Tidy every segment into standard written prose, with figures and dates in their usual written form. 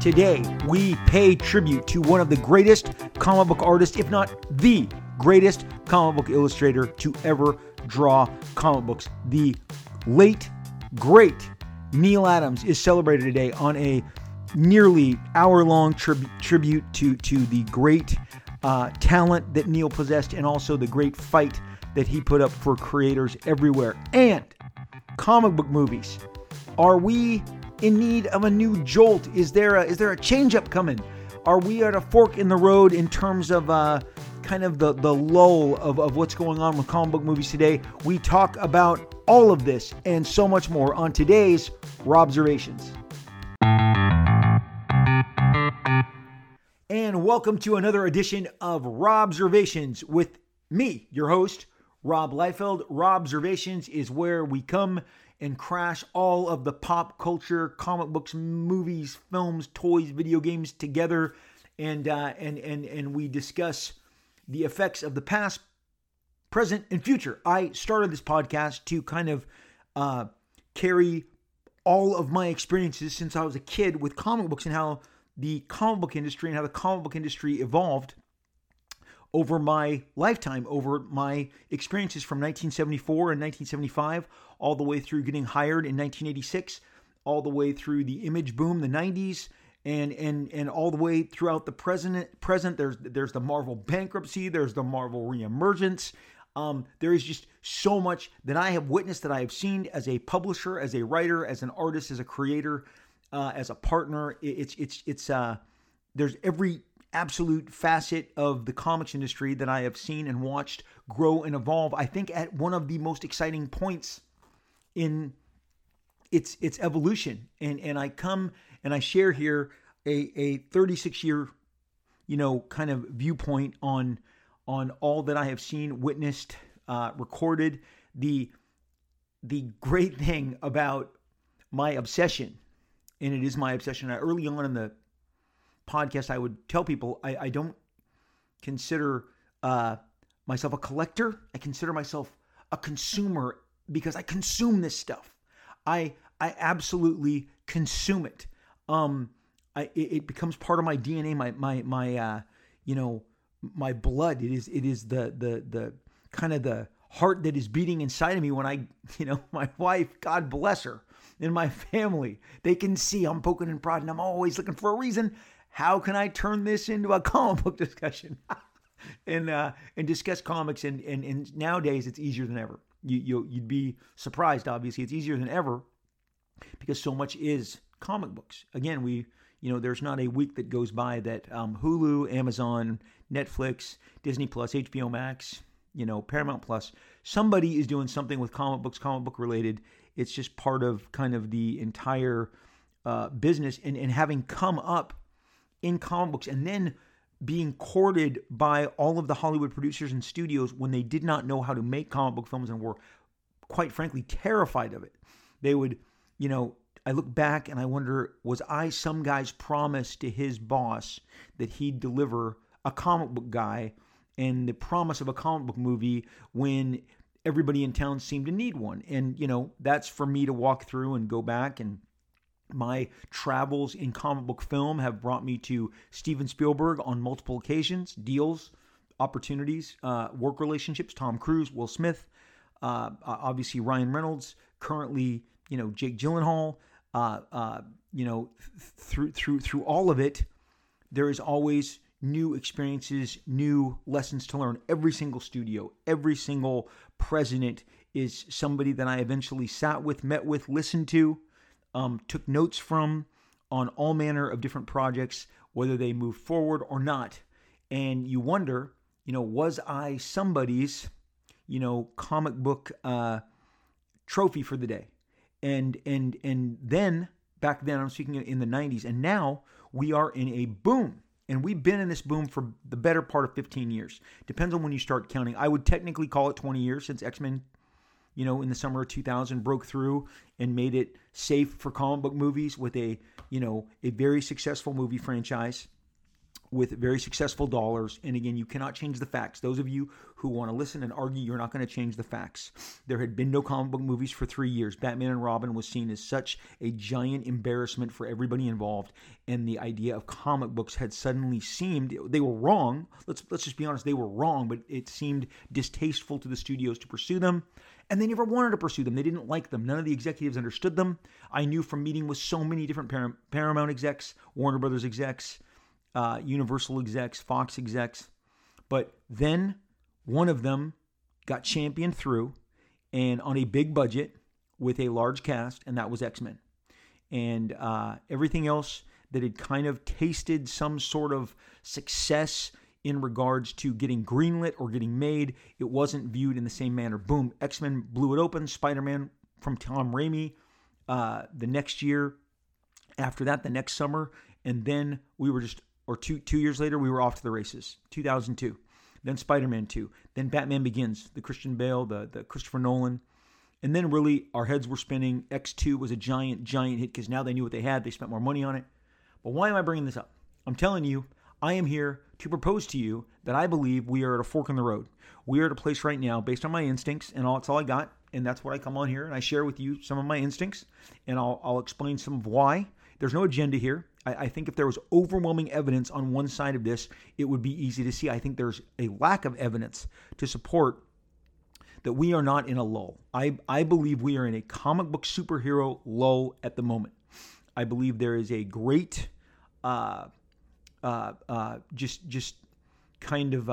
Today, we pay tribute to one of the greatest comic book artists, if not the greatest comic book illustrator to ever draw comic books. The late, great Neal Adams is celebrated today on a nearly hour-long tribute to the great talent that Neal possessed and also the great fight that he put up for creators everywhere. And comic book movies. Are we in need of a new jolt? Is there a change-up coming? Are we at a fork in the road in terms of kind of the lull of what's going on with comic book movies today? We talk about all of this and so much more on today's Robservations. And welcome to another edition of Robservations with me, your host, Rob Liefeld. Robservations is where we come and crash all of the pop culture, comic books, movies, films, toys, video games together, and we discuss the effects of the past, present, and future. I started this podcast to kind of carry all of my experiences since I was a kid with comic books and how the comic book industry evolved over my lifetime, over my experiences from 1974 and 1975, all the way through getting hired in 1986, all the way through the image boom, the 90s, and all the way throughout the present. There's the Marvel bankruptcy, there's the Marvel reemergence. There is just so much that I have witnessed, that I have seen as a publisher, as a writer, as an artist, as a creator, as a partner. There's every absolute facet of the comics industry that I have seen and watched grow and evolve. I think at one of the most exciting points in its evolution, and I come and I share here a 36-year, kind of viewpoint on all that I have seen, witnessed, recorded. The great thing about my obsession, and it is my obsession. Early on in the podcast, I would tell people I don't consider myself a collector. I consider myself a consumer because I consume this stuff. I absolutely consume it. It becomes part of my DNA, my blood. It is the kind of the heart that is beating inside of me when I, my wife, God bless her, and my family, they can see I'm poking and prodding. I'm always looking for a reason. How can I turn this into a comic book discussion and discuss comics? And nowadays it's easier than ever. You'd be surprised, obviously. It's easier than ever because so much is comic books. Again, there's not a week that goes by that Hulu, Amazon, Netflix, Disney+, HBO Max, Paramount Plus, somebody is doing something with comic books, comic book related. It's just part of kind of the entire business and having come up in comic books and then being courted by all of the Hollywood producers and studios when they did not know how to make comic book films and were, quite frankly, terrified of it. They would, I look back and I wonder, was I some guy's promise to his boss that he'd deliver a comic book guy and the promise of a comic book movie when everybody in town seemed to need one? And, that's for me to walk through and go back, and my travels in comic book film have brought me to Steven Spielberg on multiple occasions, deals, opportunities, work relationships, Tom Cruise, Will Smith, obviously Ryan Reynolds, currently, Jake Gyllenhaal, through all of it, there is always new experiences, new lessons to learn. Every single studio, every single president is somebody that I eventually sat with, met with, listened to, took notes from on all manner of different projects, whether they moved forward or not. And you wonder, was I somebody's, comic book trophy for the day? And then, back then, I'm speaking in the 90s, and now we are in a boom. And we've been in this boom for the better part of 15 years. Depends on when you start counting. I would technically call it 20 years since X-Men, in the summer of 2000, broke through and made it safe for comic book movies with a very successful movie franchise. with very successful dollars. And again, you cannot change the facts. Those of you who want to listen and argue, you're not going to change the facts. There had been no comic book movies for 3 years. Batman and Robin was seen as such a giant embarrassment for everybody involved. And the idea of comic books had suddenly seemed, they were wrong. Let's just be honest, they were wrong, but it seemed distasteful to the studios to pursue them. And they never wanted to pursue them. They didn't like them. None of the executives understood them. I knew from meeting with so many different Paramount execs, Warner Brothers execs, Universal execs, Fox execs. But then one of them got championed through and on a big budget with a large cast, and that was X-Men. And everything else that had kind of tasted some sort of success in regards to getting greenlit or getting made, it wasn't viewed in the same manner. Boom, X-Men blew it open. Spider-Man from Tom Raimi the next year. After that, the next summer. And then we were just, or two years later, we were off to the races. 2002. Then Spider-Man 2. Then Batman Begins. The Christian Bale, the Christopher Nolan. And then really our heads were spinning. X2 was a giant, giant hit because now they knew what they had. They spent more money on it. But why am I bringing this up? I'm telling you, I am here to propose to you that I believe we are at a fork in the road. We are at a place right now based on my instincts, and that's all I got, and that's what I come on here, and I share with you some of my instincts, and I'll explain some of why. There's no agenda here. I think if there was overwhelming evidence on one side of this, it would be easy to see. I think there's a lack of evidence to support that we are not in a lull. I believe we are in a comic book superhero lull at the moment. I believe there is a great... just kind of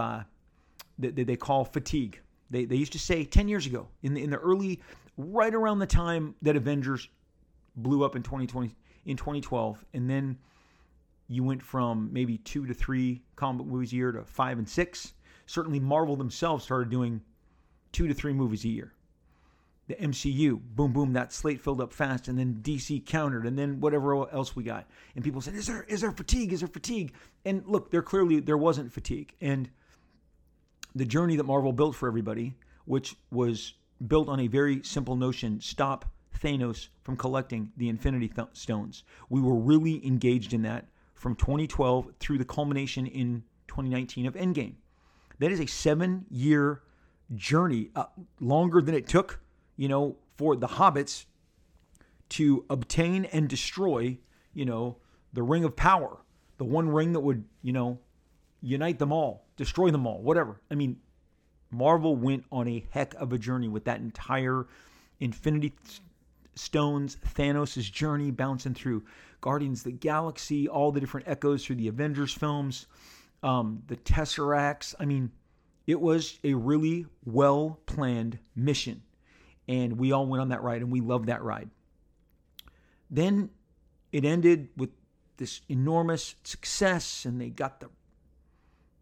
they call fatigue. They used to say 10 years ago in the early, right around the time that Avengers blew up in 2012, and then you went from maybe 2 to 3 comic book movies a year to 5 and 6. Certainly Marvel themselves started doing 2 to 3 movies a year. The MCU, boom, that slate filled up fast, and then DC countered, and then whatever else we got. And people said, is there fatigue? Is there fatigue? And look, there wasn't fatigue. And the journey that Marvel built for everybody, which was built on a very simple notion, stop Thanos from collecting the Infinity Stones. We were really engaged in that from 2012 through the culmination in 2019 of Endgame. That is a 7-year journey, longer than it took, for the hobbits to obtain and destroy, the Ring of Power, the one ring that would, unite them all, destroy them all, whatever. I mean, Marvel went on a heck of a journey with that entire Infinity Stones, Thanos' journey bouncing through Guardians of the Galaxy, all the different echoes through the Avengers films, the Tesseracts. I mean, it was a really well-planned mission. And we all went on that ride, and we loved that ride. Then it ended with this enormous success, and they got the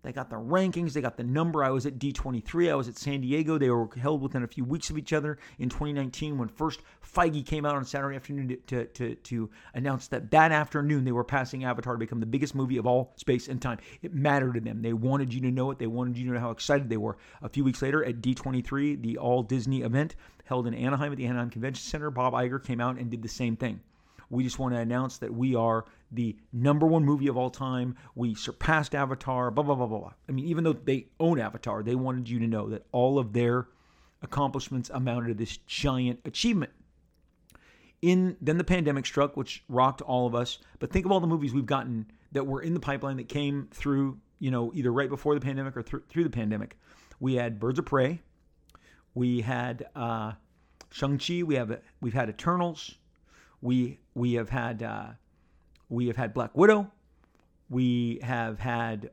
rankings, they got the number. I was at D23, I was at San Diego. They were held within a few weeks of each other in 2019 when first Feige came out on Saturday afternoon to announce that afternoon they were passing Avatar to become the biggest movie of all space and time. It mattered to them. They wanted you to know it. They wanted you to know how excited they were. A few weeks later at D23, the all-Disney event held in Anaheim at the Anaheim Convention Center, Bob Iger came out and did the same thing. We just want to announce that we are the #1 movie of all time. We surpassed Avatar, blah, blah, blah, blah, blah. I mean, even though they own Avatar, they wanted you to know that all of their accomplishments amounted to this giant achievement. Then the pandemic struck, which rocked all of us. But think of all the movies we've gotten that were in the pipeline that came through, either right before the pandemic or through the pandemic. We had Birds of Prey. We had Shang-Chi. We've had Eternals. We have had Black Widow. We have had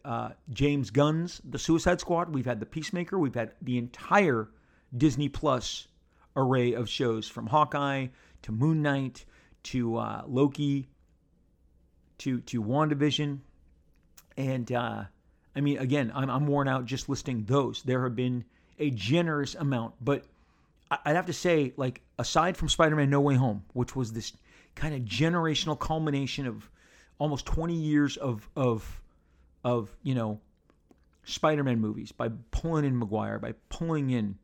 James Gunn's The Suicide Squad. We've had The Peacemaker. We've had the entire Disney Plus array of shows, from Hawkeye to Moon Knight to Loki to WandaVision. And I mean, again, I'm worn out just listing those. There have been a generous amount, but I'd have to say, like, aside from Spider-Man No Way Home, which was this kind of generational culmination of almost 20 years of Spider-Man movies, by pulling in Maguire, by pulling in,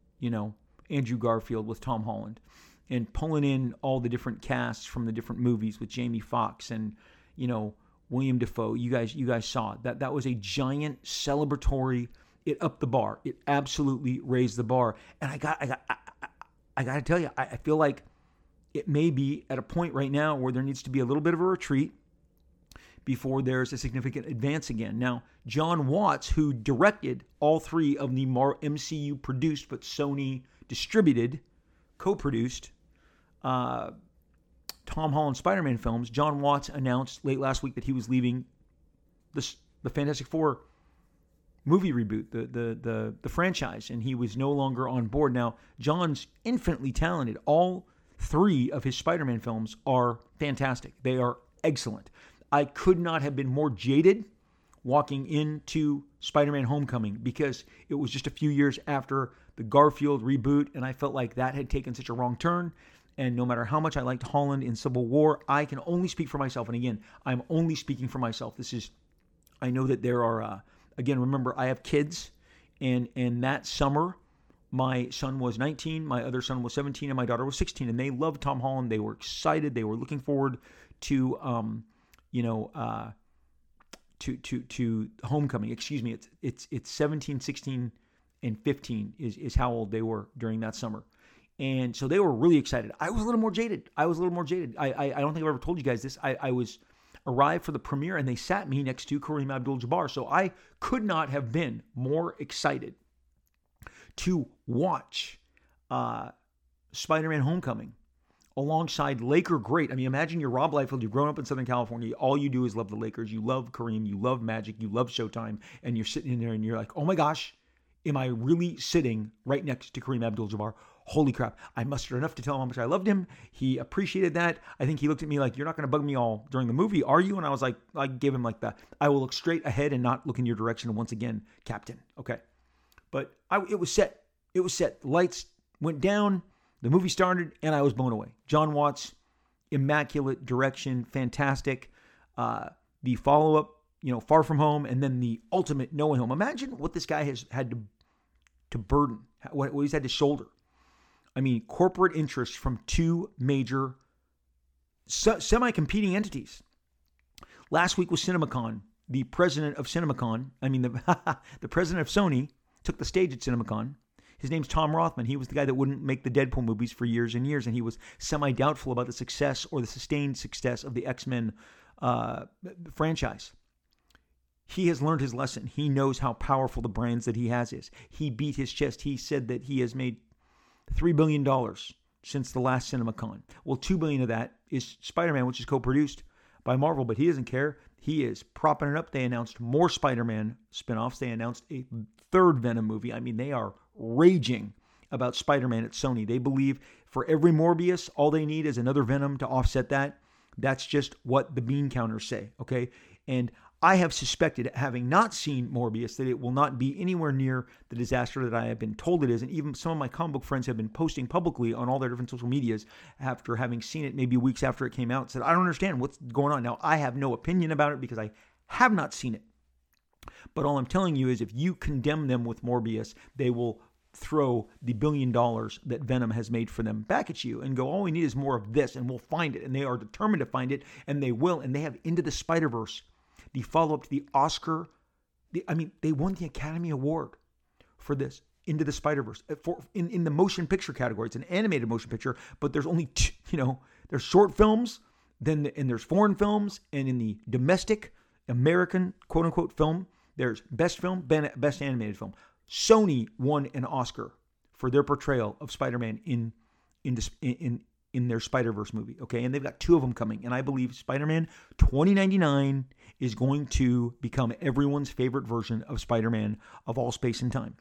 Andrew Garfield with Tom Holland, and pulling in all the different casts from the different movies with Jamie Foxx and, William Dafoe. You guys saw it. That was a giant celebratory. It upped the bar. It absolutely raised the bar. And I got to tell you, I feel like it may be at a point right now where there needs to be a little bit of a retreat before there's a significant advance again. Now, John Watts, who directed all three of the MCU produced but Sony distributed, co-produced Tom Holland Spider-Man films, John Watts announced late last week that he was leaving the Fantastic Four movie reboot, the franchise, and he was no longer on board. Now, John's infinitely talented. All three of his Spider-Man films are fantastic. They are excellent. I could not have been more jaded walking into Spider-Man Homecoming because it was just a few years after the Garfield reboot, and I felt like that had taken such a wrong turn. And no matter how much I liked Holland in Civil War, I can only speak for myself. And again, I'm only speaking for myself. I know that there are, again, remember, I have kids, and that summer, my son was 19, my other son was 17, and my daughter was 16, and they loved Tom Holland. They were excited. They were looking forward to, to Homecoming. Excuse me, it's 17, 16, and 15 is how old they were during that summer. And so they were really excited. I was a little more jaded. I don't think I've ever told you guys this. I was arrived for the premiere, and they sat me next to Kareem Abdul-Jabbar. So I could not have been more excited to watch Spider-Man Homecoming alongside Laker great. I mean, imagine you're Rob Liefeld. You've grown up in Southern California. All you do is love the Lakers. You love Kareem. You love Magic. You love Showtime. And you're sitting in there, and you're like, oh, my gosh, am I really sitting right next to Kareem Abdul-Jabbar? Holy crap, I mustered enough to tell him how much I loved him. He appreciated that. I think he looked at me like, you're not going to bug me all during the movie, are you? And I was like, I gave him like that. I will look straight ahead and not look in your direction once again, Captain. Okay. But it was set. It was set. The lights went down, the movie started, and I was blown away. John Watts, immaculate direction, fantastic. The follow-up, Far From Home, and then the ultimate No Way Home. Imagine what this guy has had to burden, what he's had to shoulder. I mean, corporate interests from two major semi-competing entities. Last week was CinemaCon. The president of CinemaCon, the president of Sony, took the stage at CinemaCon. His name's Tom Rothman. He was the guy that wouldn't make the Deadpool movies for years and years, and he was semi-doubtful about the success or the sustained success of the X-Men franchise. He has learned his lesson. He knows how powerful the brands that he has is. He beat his chest. He said that he has made $3 billion since the last CinemaCon. Well, $2 billion of that is Spider-Man, which is co-produced by Marvel, but he doesn't care. He is propping it up. They announced more Spider-Man spinoffs. They announced a third Venom movie. I mean, they are raging about Spider-Man at Sony. They believe for every Morbius, all they need is another Venom to offset that. That's just what the bean counters say, okay? And I have suspected, having not seen Morbius, that it will not be anywhere near the disaster that I have been told it is. And even some of my comic book friends have been posting publicly on all their different social medias after having seen it maybe weeks after it came out, said, I don't understand what's going on. Now, I have no opinion about it because I have not seen it. But all I'm telling you is if you condemn them with Morbius, they will throw the $1 billion that Venom has made for them back at you and go, all we need is more of this, and we'll find it. And they are determined to find it, and they will. And they have Into the Spider-Verse, the follow-up to the Oscar. They won the Academy Award for this, Into the Spider-Verse, in the motion picture category. It's an animated motion picture, but there's only two, there's short films, and there's foreign films, and in the domestic American quote-unquote film, there's best film, best animated film. Sony won an Oscar for their portrayal of Spider-Man in their Spider-Verse movie, okay? And they've got two of them coming, and I believe Spider-Man 2099 is going to become everyone's favorite version of Spider-Man of all space and time.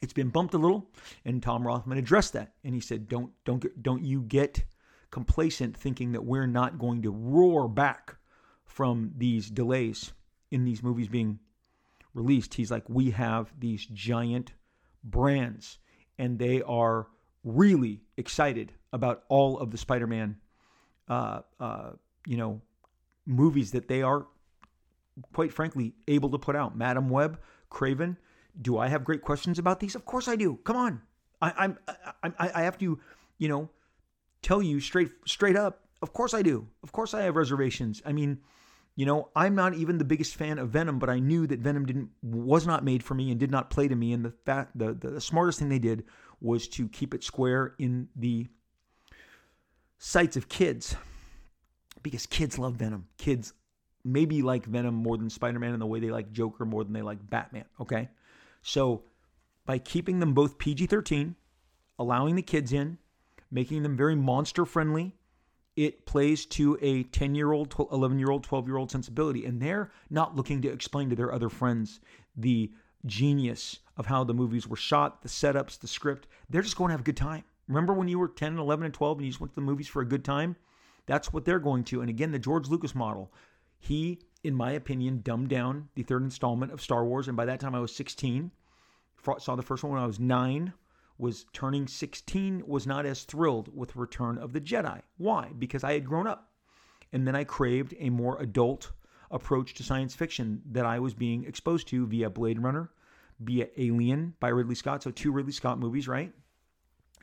It's been bumped a little, and Tom Rothman addressed that, and he said, don't you get complacent thinking that we're not going to roar back from these delays in these movies being released. He's like, we have these giant brands, and they are really excited about all of the Spider-Man, movies that they are, quite frankly, able to put out. Madam Web, Craven. Do I have great questions about these? Of course I do. Come on, I have to, tell you straight up. Of course I do. Of course I have reservations. I mean, You know, I'm not even the biggest fan of Venom, but I knew that Venom was not made for me and did not play to me. And the smartest thing they did was to keep it square in the sights of kids, because kids love Venom. Kids maybe like Venom more than Spider-Man, and the way they like Joker more than they like Batman, okay? So by keeping them both PG-13, allowing the kids in, making them very monster-friendly, it plays to a 10-year-old, 11-year-old, 12-year-old sensibility. And they're not looking to explain to their other friends the genius of how the movies were shot, the setups, the script. They're just going to have a good time. Remember when you were 10, 11, and 12 and you just went to the movies for a good time? That's what they're going to. And again, the George Lucas model. He, in my opinion, dumbed down the third installment of Star Wars. And by that time, I was 16. Saw the first one when I was 9. Was turning 16, was not as thrilled with Return of the Jedi. Why? Because I had grown up. And then I craved a more adult approach to science fiction that I was being exposed to via Blade Runner, via Alien by Ridley Scott. So 2 Ridley Scott movies, right?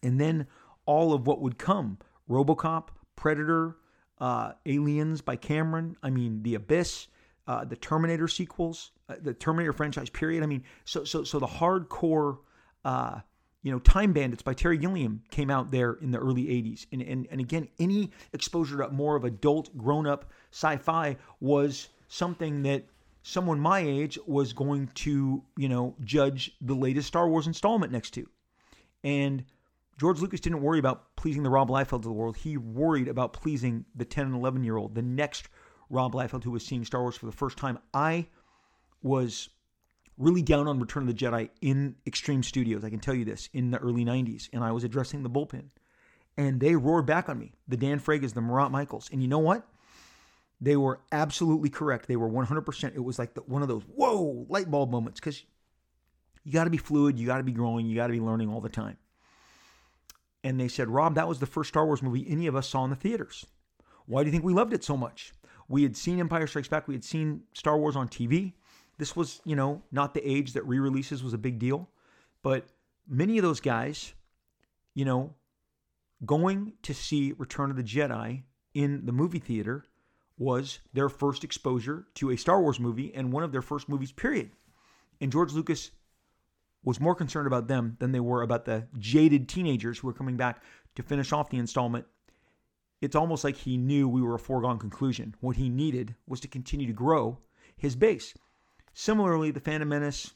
And then all of what would come. RoboCop, Predator, Aliens by Cameron. I mean, The Abyss, the Terminator sequels, the Terminator franchise period. I mean, so the hardcore... Time Bandits by Terry Gilliam came out there in the early 80s. And again, any exposure to more of adult, grown-up sci-fi was something that someone my age was going to, judge the latest Star Wars installment next to. And George Lucas didn't worry about pleasing the Rob Liefeld of the world. He worried about pleasing the 10 and 11-year-old, the next Rob Liefeld who was seeing Star Wars for the first time. I was... really down on Return of the Jedi in Extreme Studios, I can tell you this, in the early 90s. And I was addressing the bullpen. And they roared back on me. The Dan Fragas, the Murat Michaels. And you know what? They were absolutely correct. They were 100%. It was like one of those, whoa, light bulb moments. Because you got to be fluid. You got to be growing. You got to be learning all the time. And they said, Rob, that was the first Star Wars movie any of us saw in the theaters. Why do you think we loved it so much? We had seen Empire Strikes Back. We had seen Star Wars on TV. This was, not the age that re-releases was a big deal. But many of those guys, going to see Return of the Jedi in the movie theater was their first exposure to a Star Wars movie and one of their first movies, period. And George Lucas was more concerned about them than they were about the jaded teenagers who were coming back to finish off the installment. It's almost like he knew we were a foregone conclusion. What he needed was to continue to grow his base. Similarly, The Phantom Menace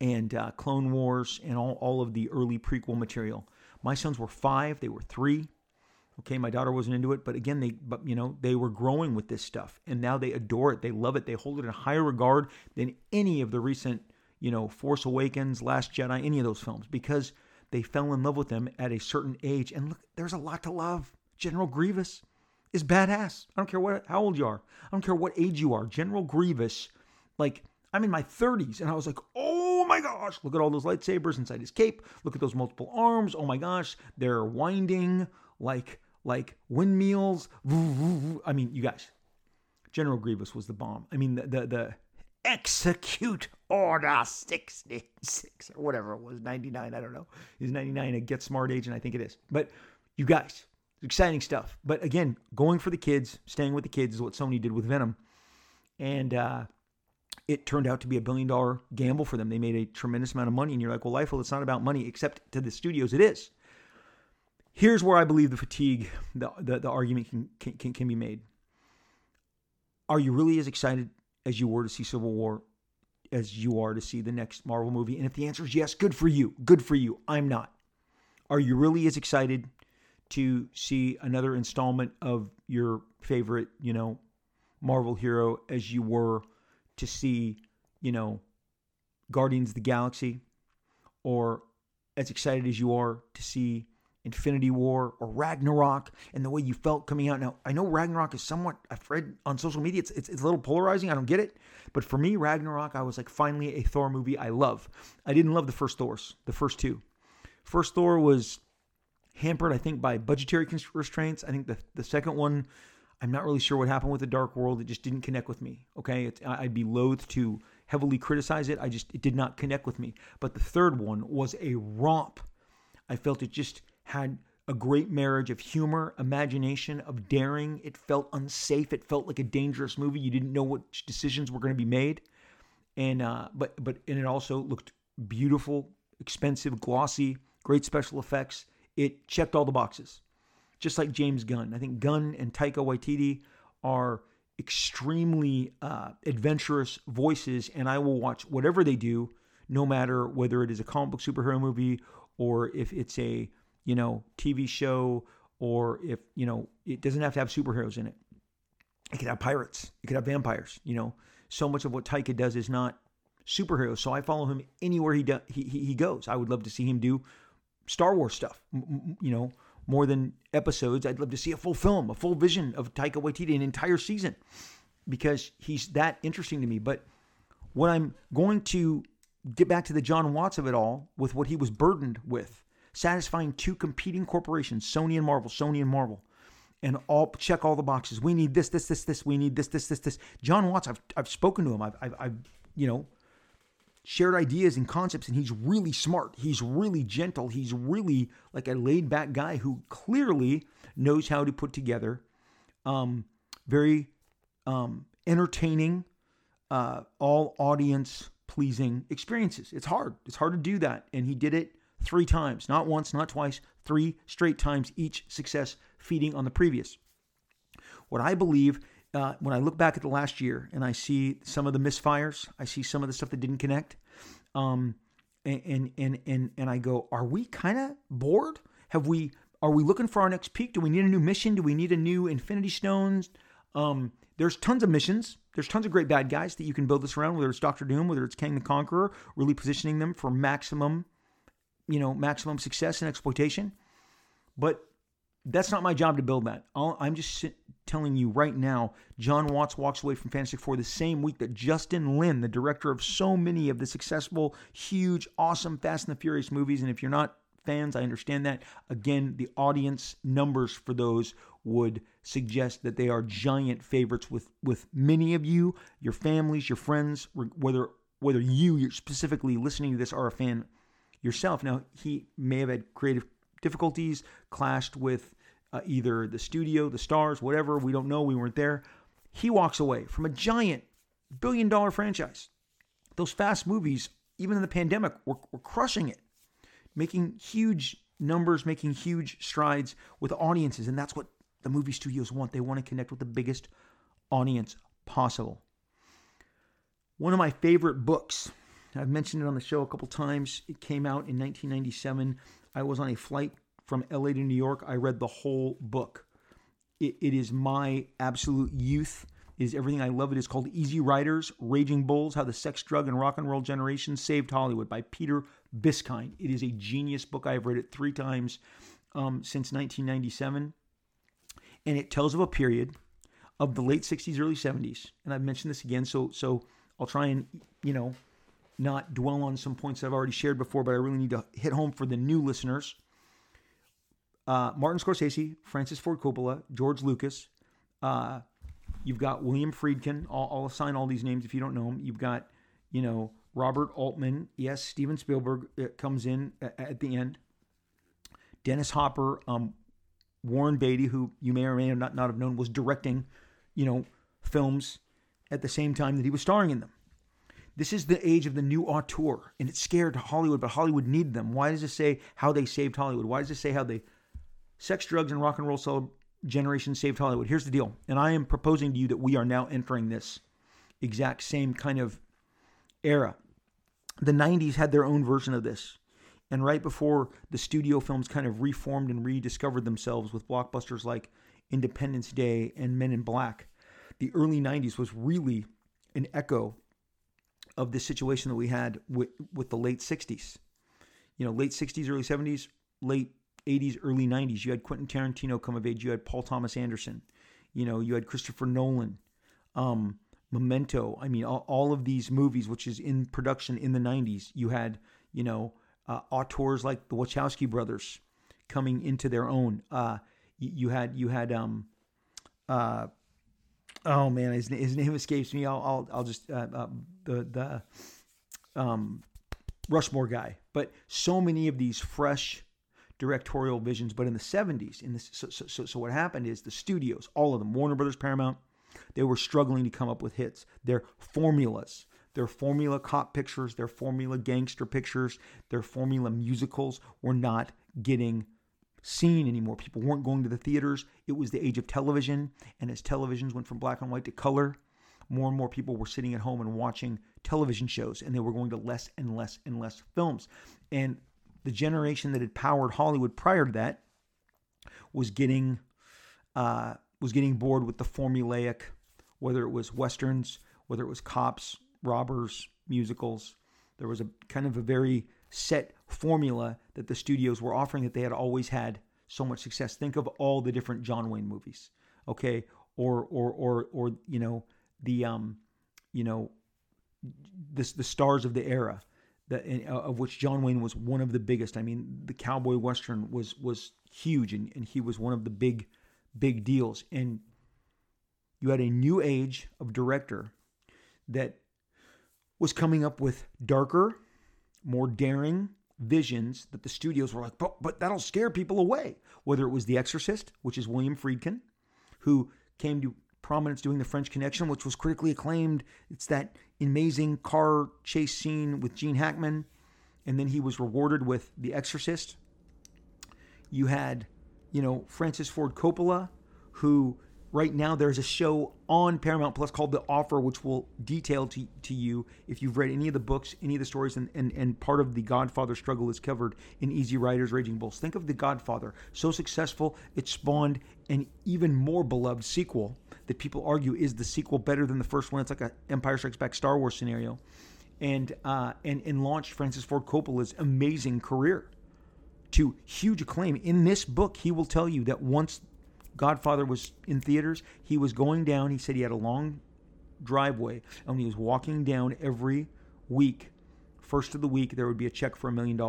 and Clone Wars and all of the early prequel material. My sons were 5; they were 3. Okay, my daughter wasn't into it, but again, they were growing with this stuff, and now they adore it. They love it. They hold it in higher regard than any of the recent, Force Awakens, Last Jedi, any of those films, because they fell in love with them at a certain age. And look, there's a lot to love. General Grievous is badass. I don't care how old you are. I don't care what age you are. General Grievous, I'm in my 30s, and I was like, oh my gosh, look at all those lightsabers inside his cape. Look at those multiple arms. Oh my gosh, they're winding like windmills. I mean, you guys, General Grievous was the bomb. I mean, the execute order 66 or whatever it was, 99, I don't know. Is 99 a Get Smart age? And I think it is. But you guys, exciting stuff. But again, going for the kids, staying with the kids is what Sony did with Venom. And, it turned out to be a billion-dollar gamble for them. They made a tremendous amount of money, and you're like, well, Liefeld, it's not about money, except to the studios it is. Here's where I believe the fatigue, the argument can be made. Are you really as excited as you were to see Civil War as you are to see the next Marvel movie? And if the answer is yes, good for you. Good for you. I'm not. Are you really as excited to see another installment of your favorite, Marvel hero as you were to see, Guardians of the Galaxy, or as excited as you are to see Infinity War or Ragnarok, and the way you felt coming out? Now, I know Ragnarok is somewhat, I've read on social media, it's a little polarizing, I don't get it, but for me, Ragnarok, I was like, finally a Thor movie I love. I didn't love the first Thors, the first two. First Thor was hampered, I think, by budgetary restraints. I think the second one, I'm not really sure what happened with the Dark World. It just didn't connect with me, okay? I'd be loath to heavily criticize it. It did not connect with me. But the third one was a romp. I felt it just had a A great marriage of humor, imagination, of daring. It felt unsafe. It felt like a dangerous movie. You didn't know which decisions were going to be made. And but it also looked beautiful, expensive, glossy, great special effects. It checked all the boxes, just like James Gunn. I think Gunn and Taika Waititi are extremely adventurous voices, and I will watch whatever they do, no matter whether it is a comic book superhero movie or if it's a TV show, or if it doesn't have to have superheroes in it. It could have pirates. It could have vampires. So much of what Taika does is not superheroes. So I follow him anywhere he goes. I would love to see him do Star Wars stuff. More than episodes. I'd love to see a full film, a full vision of Taika Waititi, an entire season, because he's that interesting to me. But when I'm going to get back to the John Watts of it all, with what he was burdened with, satisfying two competing corporations, Sony and Marvel, and all check all the boxes. We need this, this, this, this. We need this, this, this, this. John Watts, I've spoken to him. I've shared ideas and concepts, and he's really smart. He's really gentle. He's really like a laid back guy who clearly knows how to put together very entertaining, all audience pleasing experiences. It's hard. It's hard to do that. And he did it 3 times, not once, not twice, 3 straight times, each success feeding on the previous. What I believe, when I look back at the last year and I see some of the misfires, I see some of the stuff that didn't connect, and I go, are we kind of bored? Are we looking for our next peak? Do we need a new mission? Do we need a new Infinity Stones? There's tons of missions. There's tons of great bad guys that you can build this around, whether it's Doctor Doom, whether it's Kang the Conqueror, really positioning them for maximum success and exploitation. But that's not my job to build that. I'm just telling you right now, John Watts walks away from Fantastic Four the same week that Justin Lin, the director of so many of the successful, huge, awesome Fast and the Furious movies. And if you're not fans, I understand that. Again, the audience numbers for those would suggest that they are giant favorites with many of you, your families, your friends, whether you're specifically listening to this are a fan yourself. Now, he may have had creative difficulties, clashed with either the studio, the stars, whatever. We don't know. We weren't there. He walks away from a giant billion-dollar franchise. Those Fast movies, even in the pandemic, were crushing it, making huge numbers, making huge strides with audiences. And that's what the movie studios want. They want to connect with the biggest audience possible. One of my favorite books, I've mentioned it on the show a couple times. It came out in 1997. I was on a flight from LA to New York. I read the whole book. It is my absolute youth. It is everything I love. It is called Easy Riders, Raging Bulls, How the Sex, Drug, and Rock and Roll Generation Saved Hollywood by Peter Biskind. It is a genius book. I have read it 3 times since 1997. And it tells of a period of the late 60s, early 70s. And I've mentioned this again, so I'll try and, not dwell on some points I've already shared before, but I really need to hit home for the new listeners. Martin Scorsese, Francis Ford Coppola, George Lucas. You've got William Friedkin. I'll assign all these names if you don't know them. You've got, Robert Altman. Yes, Steven Spielberg comes in at the end. Dennis Hopper, Warren Beatty, who you may or may not have known was directing, films at the same time that he was starring in them. This is the age of the new auteur, and it scared Hollywood, but Hollywood needed them. Why does it say how they saved Hollywood? Why does it say how they sex, drugs, and rock and roll generation saved Hollywood? Here's the deal, and I am proposing to you that we are now entering this exact same kind of era. The 90s had their own version of this, and right before the studio films kind of reformed and rediscovered themselves with blockbusters like Independence Day and Men in Black, the early 90s was really an echo of this situation that we had with the late 60s. Late 60s, early 70s, late 80s, early 90s. You had Quentin Tarantino come of age. You had Paul Thomas Anderson. You had Christopher Nolan, Memento. I mean, all of these movies, which is in production in the 90s. You had, auteurs like the Wachowski brothers coming into their own. Oh man, his name escapes me. I'll just Rushmore guy. But so many of these fresh, directorial visions, but in the 70s, so what happened is the studios, all of them, Warner Brothers, Paramount, they were struggling to come up with hits. Their formulas, their formula cop pictures, their formula gangster pictures, their formula musicals were not getting seen anymore. People weren't going to the theaters. It was the age of television, and as televisions went from black and white to color, more and more people were sitting at home and watching television shows, and they were going to less and less and less films. And the generation that had powered Hollywood prior to that was getting bored with the formulaic, whether it was westerns, whether it was cops, robbers, musicals. There was a kind of a very set formula that the studios were offering that they had always had so much success. Think of all the different John Wayne movies, okay, or you know, the the stars of the era, of which John Wayne was one of the biggest. I mean, the cowboy western was huge, and he was one of the big deals. And you had a new age of director that was coming up with darker, more daring visions that the studios were like, but that'll scare people away. Whether it was The Exorcist, which is William Friedkin, who came to prominence doing The French Connection, which was critically acclaimed. It's that amazing car chase scene with Gene Hackman, and then he was rewarded with The Exorcist. You had, Francis Ford Coppola, who right now there's a show on Paramount Plus called The Offer, which will detail to you if you've read any of the books, any of the stories, and part of the Godfather struggle is covered in Easy Riders, Raging Bulls. Think of The Godfather. So successful, it spawned an even more beloved sequel that people argue is the sequel better than the first one. It's like an Empire Strikes Back Star Wars scenario. And launched Francis Ford Coppola's amazing career to huge acclaim. In this book, he will tell you that once Godfather was in theaters, he was going down. He said he had a long driveway, and he was walking down every week. First of the week, there would be a check for $1 million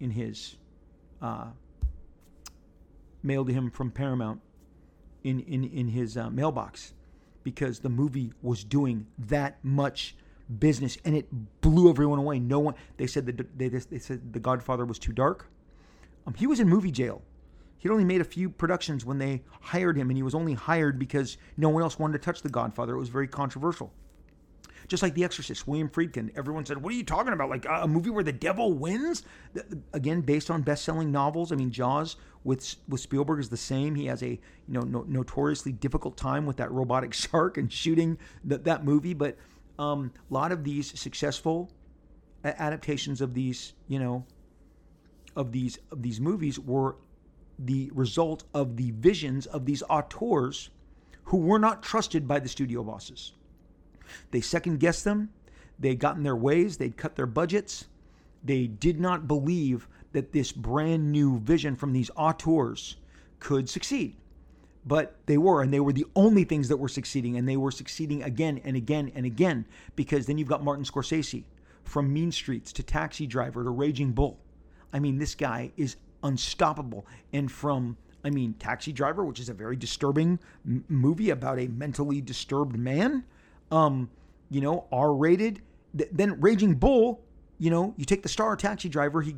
in his mailed to him from Paramount in his mailbox, because the movie was doing that much business, and it blew everyone away. No one. They said that they said The Godfather was too dark. He was in movie jail. He'd only made a few productions when they hired him, and he was only hired because no one else wanted to touch The Godfather. It was very controversial. Just like The Exorcist, William Friedkin. Everyone said, what are you talking about? Like a movie where the devil wins? Again, based on best-selling novels. I mean, Jaws with Spielberg is the same. He has a notoriously difficult time with that robotic shark and shooting that movie. But a lot of these successful adaptations of these, of these movies were the result of the visions of these auteurs who were not trusted by the studio bosses. They second-guessed them. They got in their ways. They'd cut their budgets. They did not believe that this brand new vision from these auteurs could succeed. But they were, and they were the only things that were succeeding, and they were succeeding again and again and again, because then you've got Martin Scorsese, from Mean Streets to Taxi Driver to Raging Bull. I mean, this guy is unstoppable. And from Taxi Driver, which is a very disturbing movie about a mentally disturbed man, R-rated. Then Raging Bull, you take the star Taxi Driver, he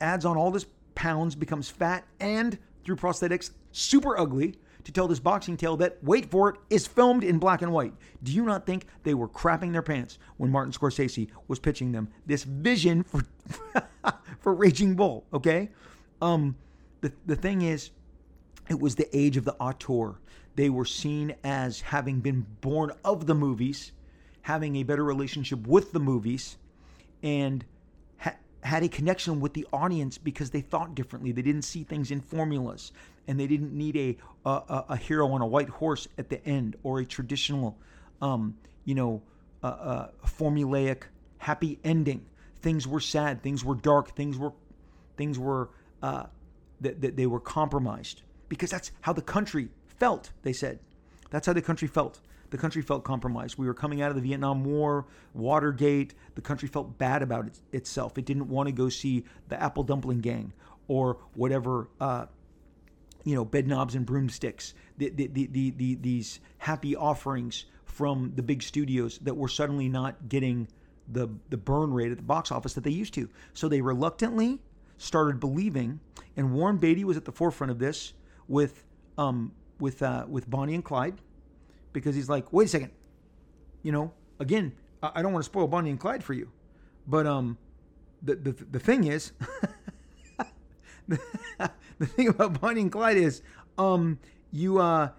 adds on all this pounds, becomes fat, and through prosthetics, super ugly, to tell this boxing tale that, wait for it, is filmed in black and white. Do you not think they were crapping their pants when Martin Scorsese was pitching them this vision for for Raging Bull, okay? The thing is, it was the age of the auteur. They were seen as having been born of the movies, having a better relationship with the movies, and had a connection with the audience because they thought differently. They didn't see things in formulas, and they didn't need a hero on a white horse at the end, or a traditional, formulaic happy ending. Things were sad. Things were dark. They were compromised, because that's how the country felt. They said, that's how the country felt. The country felt compromised. We were coming out of the Vietnam War, Watergate. The country felt bad about itself. It didn't want to go see the Apple Dumpling Gang or whatever, Bedknobs and Broomsticks. These happy offerings from the big studios that were suddenly not getting the burn rate at the box office that they used to. So they reluctantly started believing, and Warren Beatty was at the forefront of this with Bonnie and Clyde, because he's like, wait a second, you know, again, I don't want to spoil Bonnie and Clyde for you, but the thing is, the thing about Bonnie and Clyde is, you might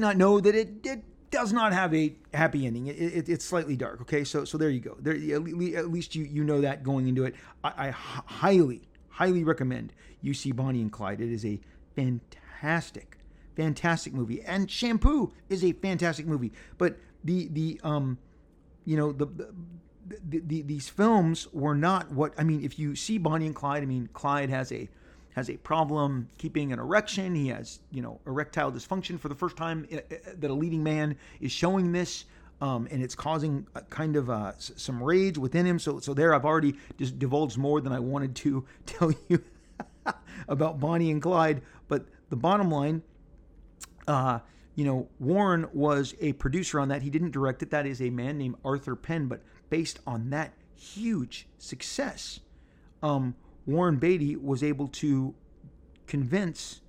not know that it does not have a happy ending. It's slightly dark. Okay, so there you go. There, at least you know that going into it. I highly recommend you see Bonnie and Clyde. It is a fantastic movie, and Shampoo is a fantastic movie. But these films were not what I mean. If you see Bonnie and Clyde, I mean, Clyde has a problem keeping an erection. He has, erectile dysfunction for the first time that a leading man is showing this, and it's causing a kind of some rage within him. So there, I've already just divulged more than I wanted to tell you about Bonnie and Clyde. But the bottom line, Warren was a producer on that. He didn't direct it. That is a man named Arthur Penn. But based on that huge success, Warren Beatty was able to convince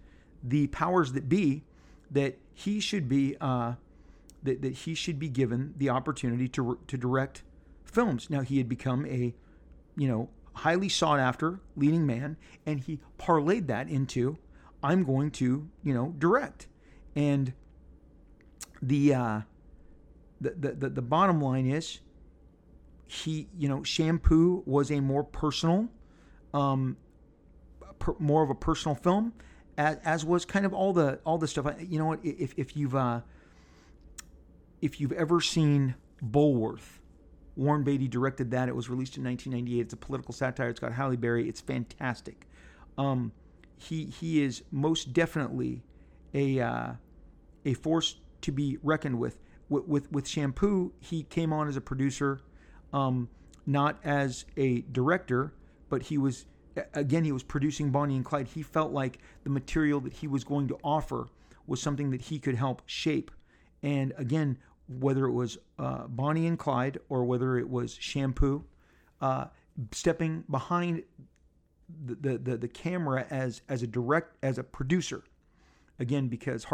the powers that be that he should be that he should be given the opportunity to direct films. Now, he had become a highly sought after leading man, and he parlayed that into, I'm going to direct. And the bottom line is, he Shampoo was a more personal. More of a personal film, as was kind of all the stuff. You know what? If you've ever seen Bullworth, Warren Beatty directed that. It was released in 1998. It's a political satire. It's got Halle Berry. It's fantastic. He is most definitely a force to be reckoned with. With Shampoo, he came on as a producer, not as a director. But he was producing Bonnie and Clyde. He felt like the material that he was going to offer was something that he could help shape. And again, whether it was Bonnie and Clyde or whether it was Shampoo, stepping behind the camera as a producer. Again, because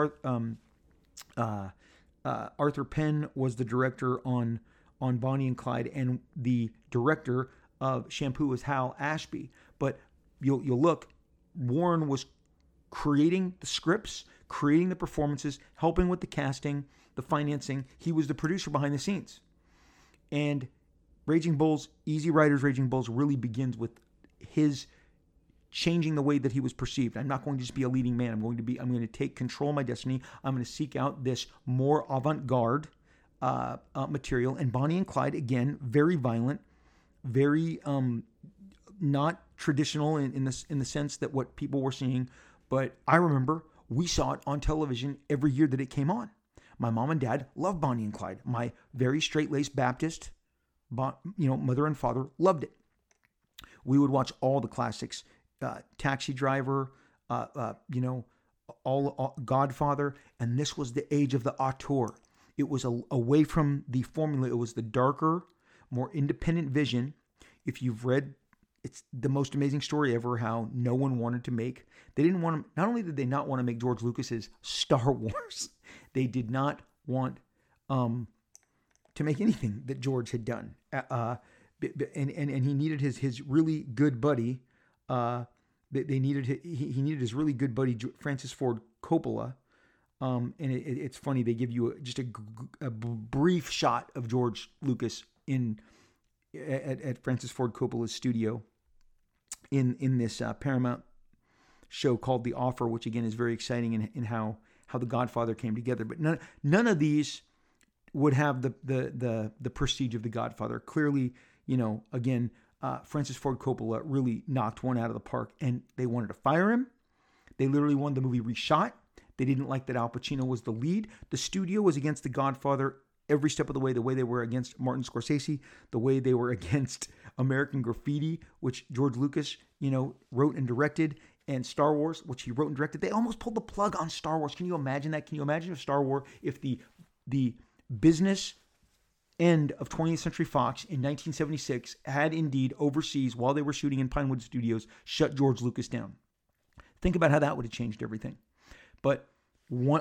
Arthur Penn was the director on Bonnie and Clyde, and the director of Shampoo was Hal Ashby. But you'll look, Warren was creating the scripts, creating the performances, helping with the casting, the financing. He was the producer behind the scenes. And Raging Bulls, Easy Riders, Raging Bulls really begins with his changing the way that he was perceived. I'm not going to just be a leading man. I'm going to take control of my destiny. I'm going to seek out this more avant-garde material. And Bonnie and Clyde, again, very violent, very not traditional in the sense that what people were seeing. But I remember we saw it on television every year that it came on. My mom and dad loved Bonnie and Clyde. My very straight-laced Baptist, mother and father loved it. We would watch all the classics, Taxi Driver, all Godfather, and this was the age of the auteur. It was away from the formula. It was the darker, more independent vision. If you've read, it's the most amazing story ever, how no one wanted to make, not only did they not want to make George Lucas's Star Wars, they did not want to make anything that George had done. And he needed his really good buddy, he needed his really good buddy, Francis Ford Coppola. And it's funny, they give you just a brief shot of George Lucas at Francis Ford Coppola's studio in this Paramount show called The Offer, which again is very exciting in how The Godfather came together. But none of these would have the prestige of The Godfather. Clearly, again, Francis Ford Coppola really knocked one out of the park, and they wanted to fire him. They literally wanted the movie reshot. They didn't like that Al Pacino was the lead. The studio was against The Godfather every step of the way they were against Martin Scorsese, the way they were against American Graffiti, which George Lucas, wrote and directed, and Star Wars, which he wrote and directed. They almost pulled the plug on Star Wars. Can you imagine that? Can you imagine if the business end of 20th Century Fox in 1976 had indeed overseas, while they were shooting in Pinewood Studios, shut George Lucas down. Think about how that would have changed everything. But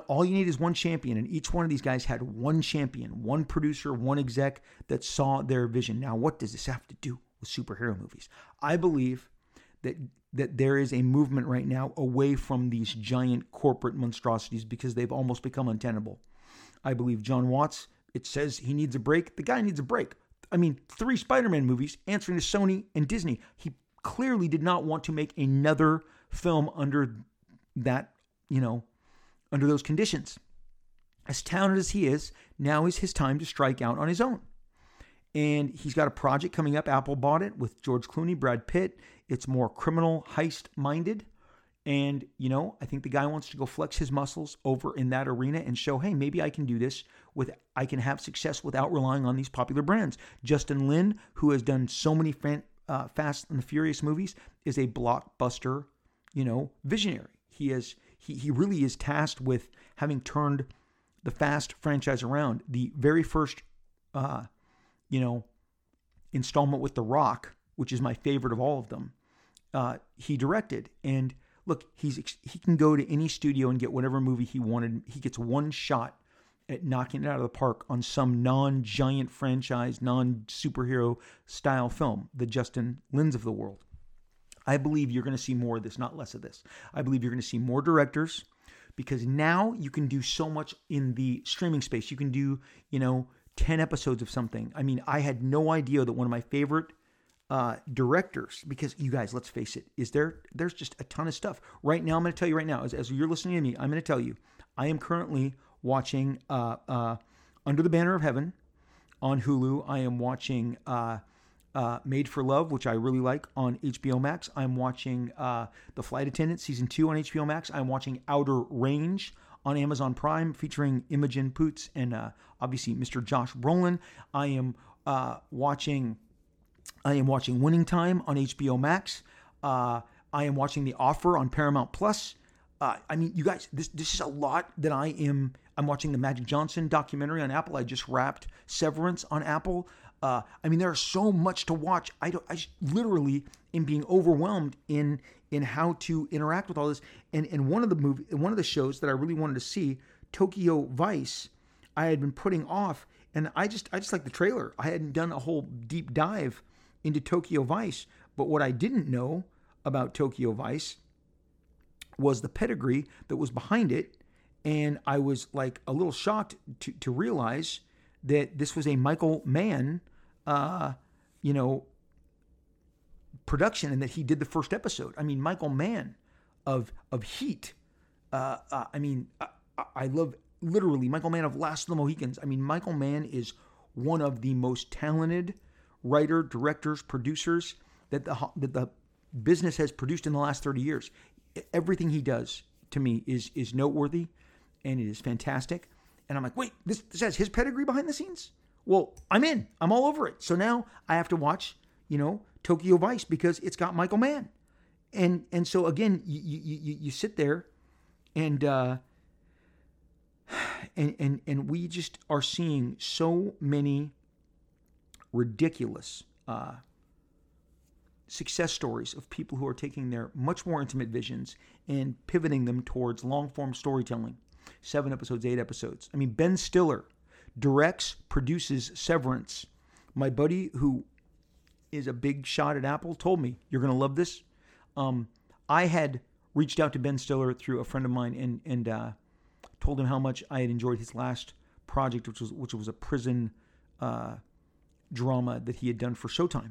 all you need is one champion, and each one of these guys had one champion, one producer, one exec that saw their vision. Now, what does this have to do with superhero movies? I believe that there is a movement right now away from these giant corporate monstrosities because they've almost become untenable. I believe John Watts, it says he needs a break. The guy needs a break. I mean, 3 Spider-Man movies answering to Sony and Disney. He clearly did not want to make another film under that, under those conditions. As talented as he is, now is his time to strike out on his own. And he's got a project coming up. Apple bought it, with George Clooney, Brad Pitt. It's more criminal, heist-minded. And, I think the guy wants to go flex his muscles over in that arena and show, hey, maybe I can do this. I can have success without relying on these popular brands. Justin Lin, who has done so many Fast and the Furious movies, is a blockbuster, visionary. He really is tasked with having turned the Fast franchise around. The very first, installment with The Rock, which is my favorite of all of them, he directed. And look, he can go to any studio and get whatever movie he wanted. He gets one shot at knocking it out of the park on some non-giant franchise, non-superhero style film, the Justin Lin's of the world. I believe you're going to see more of this, not less of this. I believe you're going to see more directors, because now you can do so much in the streaming space. You can do, 10 episodes of something. I mean, I had no idea that one of my favorite directors, because you guys, let's face it, there's just a ton of stuff right now. I'm going to tell you right now, as you're listening to me, I'm going to tell you, I am currently watching Under the Banner of Heaven on Hulu. I am watching Made for Love, which I really like, on HBO Max. I'm watching The Flight Attendant Season 2 on HBO Max. I'm watching Outer Range on Amazon Prime, featuring Imogen Poots and obviously Mr. Josh Brolin. I am watching Winning Time on HBO Max. I am watching The Offer on Paramount Plus. I mean, you guys, this is a lot that I'm watching the Magic Johnson documentary on Apple. I just wrapped Severance on Apple. I mean, there's so much to watch. I literally am being overwhelmed in how to interact with all this. And one of the shows that I really wanted to see, Tokyo Vice, I had been putting off. And I just like the trailer. I hadn't done a whole deep dive into Tokyo Vice, but what I didn't know about Tokyo Vice was the pedigree that was behind it, and I was like a little shocked to realize that this was a Michael Mann, production, and that he did the first episode. I mean, Michael Mann of Heat. I love. Literally, Michael Mann of Last of the Mohicans. I mean, Michael Mann is one of the most talented writer, directors, producers that the business has produced in the last 30 years. Everything he does, to me, is noteworthy, and it is fantastic. And I'm like, wait, this has his pedigree behind the scenes? Well, I'm in. I'm all over it. So now I have to watch, Tokyo Vice, because it's got Michael Mann. And so, again, you sit there and... And we just are seeing so many ridiculous success stories of people who are taking their much more intimate visions and pivoting them towards long-form storytelling. 7 episodes, 8 episodes. I mean, Ben Stiller directs, produces Severance. My buddy, who is a big shot at Apple, told me, you're going to love this. I had reached out to Ben Stiller through a friend of mine and told him how much I had enjoyed his last project, which was a prison drama that he had done for Showtime,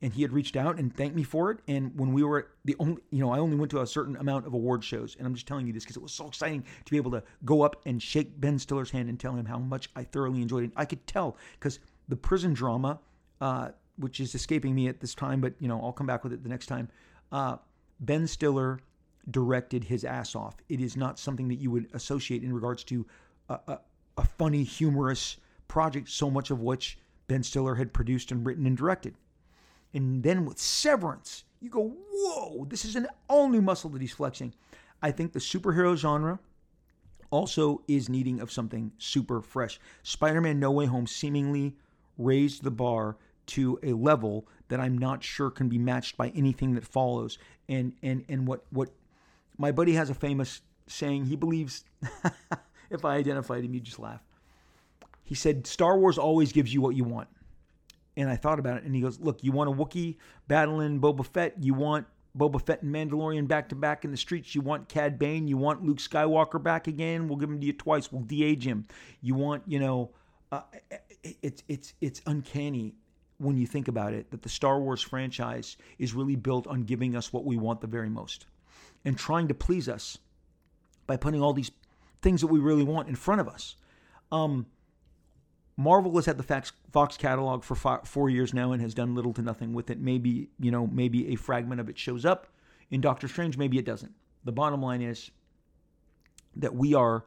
and he had reached out and thanked me for it. And when we were at I only went to a certain amount of award shows, and I'm just telling you this because it was so exciting to be able to go up and shake Ben Stiller's hand and tell him how much I thoroughly enjoyed it. I could tell, because the prison drama, which is escaping me at this time, but I'll come back with it the next time. Ben Stiller directed his ass off. It is not something that you would associate in regards to a funny, humorous project, so much of which Ben Stiller had produced and written and directed. And then with Severance, you go, whoa, this is an all-new muscle that he's flexing. I think the superhero genre also is needing of something super fresh. Spider-Man No Way Home seemingly raised the bar to a level that I'm not sure can be matched by anything that follows. And what my buddy has a famous saying, he believes, if I identified him, you'd just laugh. He said, Star Wars always gives you what you want. And I thought about it, and he goes, look, you want a Wookiee battling Boba Fett, you want Boba Fett and Mandalorian back-to-back in the streets, you want Cad Bane, you want Luke Skywalker back again, we'll give him to you twice, we'll de-age him. You want, you know, it's uncanny when you think about it, that the Star Wars franchise is really built on giving us what we want the very most and trying to please us by putting all these things that we really want in front of us. Marvel has had the Fox catalog for 4 years now and has done little to nothing with it. Maybe, you know, maybe a fragment of it shows up in Doctor Strange. Maybe it doesn't. The bottom line is that we are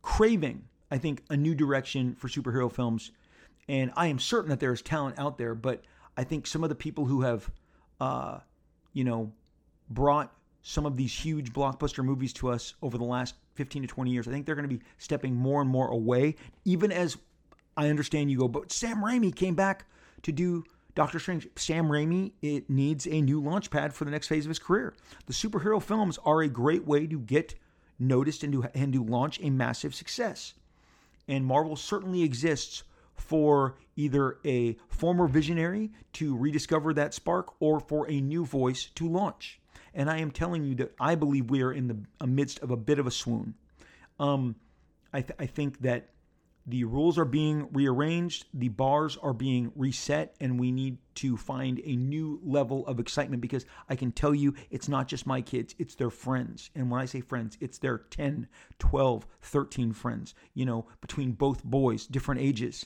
craving, I think, a new direction for superhero films. And I am certain that there is talent out there, but I think some of the people who have, brought some of these huge blockbuster movies to us over the last 15 to 20 years, I think they're going to be stepping more and more away, even as I understand you go, but Sam Raimi came back to do Doctor Strange. Sam Raimi, it needs a new launch pad for the next phase of his career. The superhero films are a great way to get noticed and to launch a massive success. And Marvel certainly exists for either a former visionary to rediscover that spark or for a new voice to launch. And I am telling you that I believe we are in the midst of a bit of a swoon. I think that the rules are being rearranged, the bars are being reset, and we need to find a new level of excitement, because I can tell you it's not just my kids, it's their friends. And when I say friends, it's their 10, 12, 13 friends, between both boys, different ages.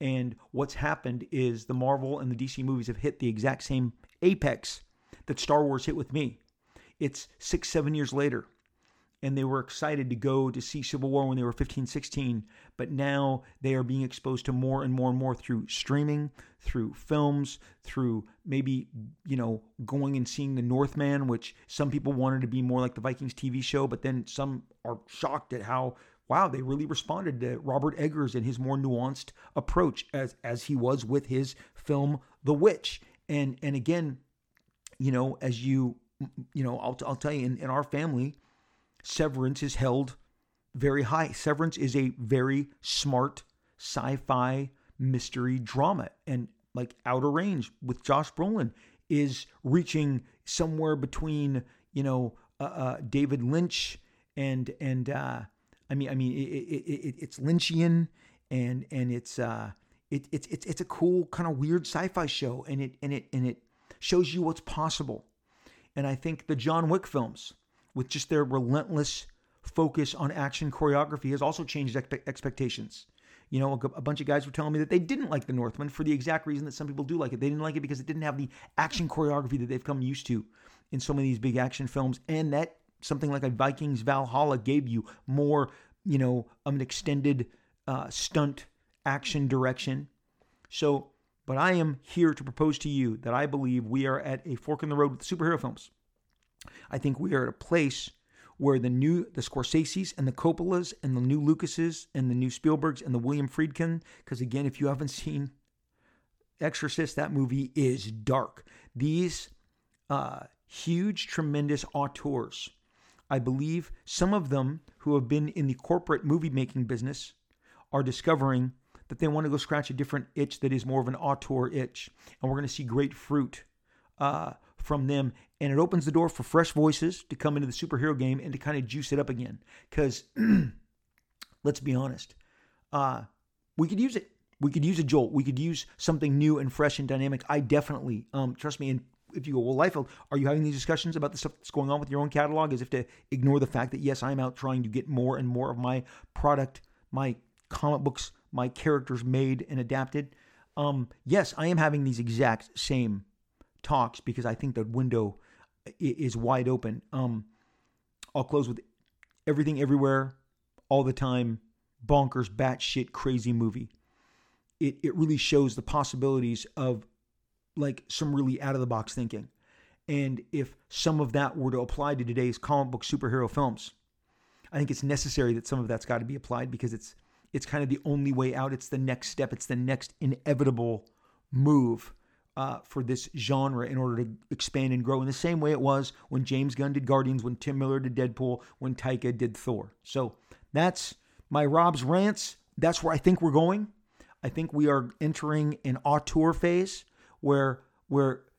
And what's happened is the Marvel and the DC movies have hit the exact same apex that Star Wars hit with me. It's 6-7 years later, and they were excited to go to see Civil War when they were 15, 16, but now they are being exposed to more and more and more through streaming, through films, through maybe, going and seeing The Northman, which some people wanted to be more like the Vikings TV show, but then some are shocked at how, wow, they really responded to Robert Eggers and his more nuanced approach as he was with his film The Witch. And again, as I'll tell you, in our family, Severance is held very high. Severance is a very smart sci-fi mystery drama. And like Outer Range with Josh Brolin is reaching somewhere between, David Lynch and it's Lynchian and it's a cool kind of weird sci-fi show. And it shows you what's possible. And I think the John Wick films, with just their relentless focus on action choreography, has also changed expectations. A bunch of guys were telling me that they didn't like The Northman for the exact reason that some people do like it. They didn't like it because it didn't have the action choreography that they've come used to in so many of these big action films. And that something like a Vikings Valhalla gave you more, an extended stunt action direction. So, but I am here to propose to you that I believe we are at a fork in the road with superhero films. I think we are at a place where the Scorseses and the Coppolas and the new Lucases and the new Spielbergs and the William Friedkin, because again, if you haven't seen Exorcist, that movie is dark. These huge, tremendous auteurs, I believe some of them who have been in the corporate movie-making business are discovering that they want to go scratch a different itch that is more of an auteur itch. And we're going to see great fruit from them. And it opens the door for fresh voices to come into the superhero game and to kind of juice it up again. Because let's be honest, we could use it. We could use a jolt. We could use something new and fresh and dynamic. I definitely, trust me, and if you go, well, Liefeld, are you having these discussions about the stuff that's going on with your own catalog? As if to ignore the fact that, yes, I'm out trying to get more and more of my product, my comic books, my characters made and adapted. Yes, I am having these exact same talks because I think the window is wide open. I'll close with Everything Everywhere All the Time, bonkers, batshit crazy movie. It really shows the possibilities of like some really out of the box thinking. And if some of that were to apply to today's comic book superhero films, I think it's necessary that some of that's got to be applied because it's It's kind of the only way out. It's the next step. It's the next inevitable move for this genre in order to expand and grow in the same way it was when James Gunn did Guardians, when Tim Miller did Deadpool, when Taika did Thor. So that's my Rob's Rants. That's where I think we're going. I think we are entering an auteur phase where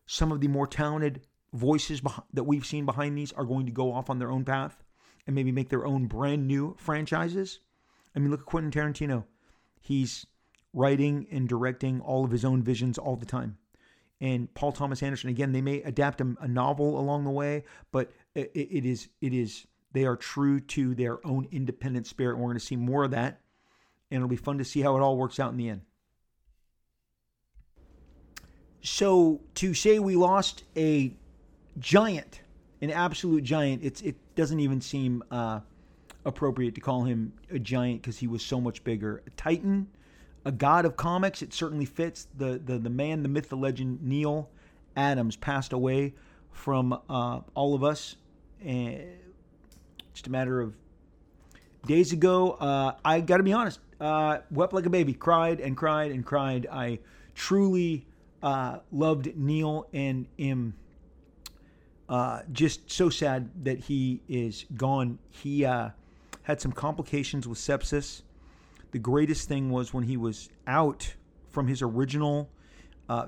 some of the more talented voices that we've seen behind these are going to go off on their own path and maybe make their own brand new franchises. I mean, look at Quentin Tarantino. He's writing and directing all of his own visions all the time. And Paul Thomas Anderson, again, they may adapt a novel along the way, but it is they are true to their own independent spirit. And we're going to see more of that, and it'll be fun to see how it all works out in the end. So to say we lost a giant, an absolute giant, it doesn't even seem appropriate to call him a giant because he was so much bigger. A titan, a god of comics, it certainly fits. The man, the myth, the legend, Neal Adams, passed away from all of us just a matter of days ago. I got to be honest, wept like a baby, cried and cried and cried. I truly loved Neal and am just so sad that he is gone. He had some complications with sepsis. The greatest thing was when he was out from his original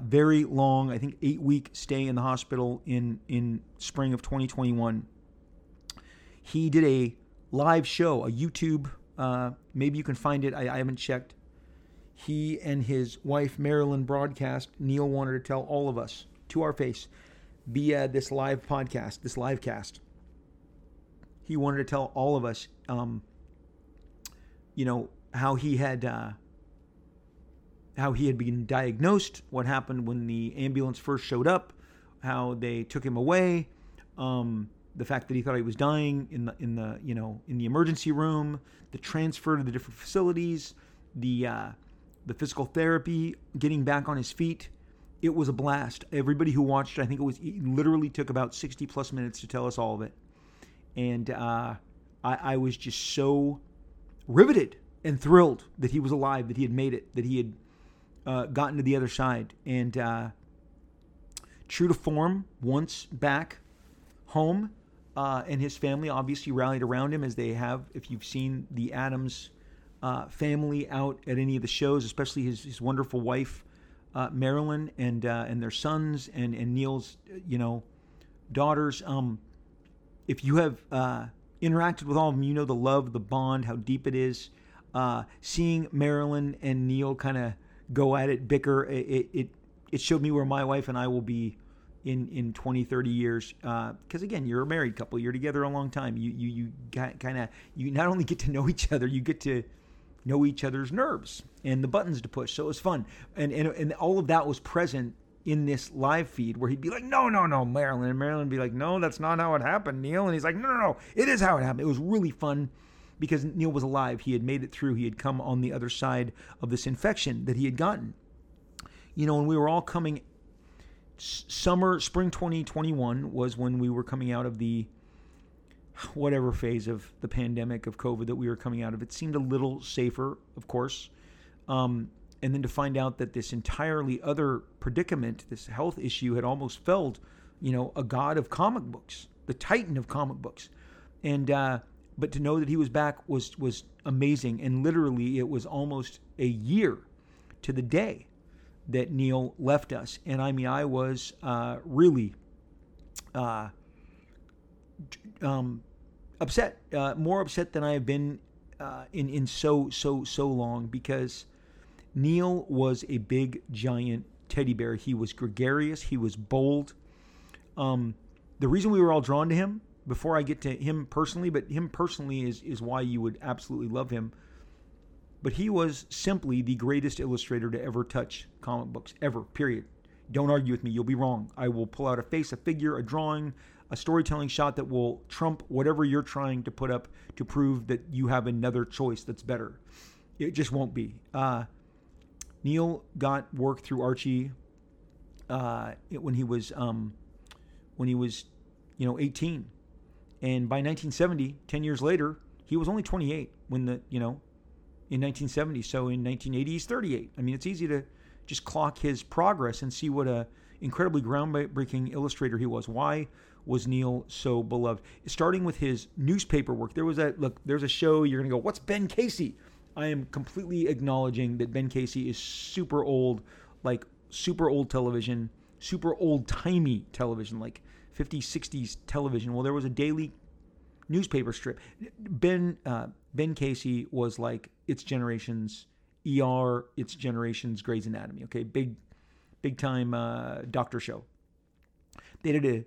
very long, I think 8-week stay in the hospital in spring of 2021, he did a live show, a YouTube, maybe you can find it, I haven't checked. He and his wife, Marilyn, broadcast. Neal wanted to tell all of us, to our face, via this live podcast, this live cast. He wanted to tell all of us, how he had been diagnosed, what happened when the ambulance first showed up, how they took him away, the fact that he thought he was dying in the emergency room, the transfer to the different facilities, the physical therapy, getting back on his feet. It was a blast. Everybody who watched it, I think it literally took about 60 plus minutes to tell us all of it. And I was just so riveted and thrilled that he was alive, that he had made it, that he had gotten to the other side. And true to form, once back home, and his family obviously rallied around him, as they have, if you've seen the Adams family out at any of the shows, especially his wonderful wife, Marilyn, and their sons, and Neal's, daughters. If you have interacted with all of them, the love, the bond, how deep it is. Seeing Marilyn and Neal kind of go at it, bicker, it showed me where my wife and I will be in 20, 30 years. Because again, you're a married couple, you're together a long time. You not only get to know each other, you get to know each other's nerves and the buttons to push. So it was fun. And all of that was present in this live feed, where he'd be like, no, Marilyn. And Marilyn would be like, no, that's not how it happened, Neal. And he's like, no, it is how it happened. It was really fun because Neal was alive. He had made it through. He had come on the other side of this infection that he had gotten. And we were all coming... Spring 2021 was when we were coming out of the whatever phase of the pandemic of COVID that we were coming out of. It seemed a little safer, of course. And then to find out that this entirely other predicament, this health issue, had almost felled, a god of comic books, the titan of comic books. And, but to know that he was back was amazing. And literally it was almost a year to the day that Neal left us. And I mean, I was really upset, more upset than I have been in so long, because Neal was a big, giant teddy bear. He was gregarious. He was bold. The reason we were all drawn to him, before I get to him personally, but him personally is why you would absolutely love him. But he was simply the greatest illustrator to ever touch comic books, ever, period. Don't argue with me. You'll be wrong. I will pull out a face, a figure, a drawing, a storytelling shot that will trump whatever you're trying to put up to prove that you have another choice that's better. It just won't be. Neal got work through Archie when he was 18. And by 1970, 10 years later, he was only 28 when the in 1970, so in 1980 he's 38. I mean, it's easy to just clock his progress and see what a incredibly groundbreaking illustrator he was. Why was Neal so beloved? Starting with his newspaper work, there's a show, you're going to go, what's Ben Casey? I am completely acknowledging that Ben Casey is super old, like super old television, super old-timey television, like 50s, 60s television. Well, there was a daily newspaper strip. Ben Casey was like its generation's ER, its generation's Grey's Anatomy, okay? Big-time doctor show. They did a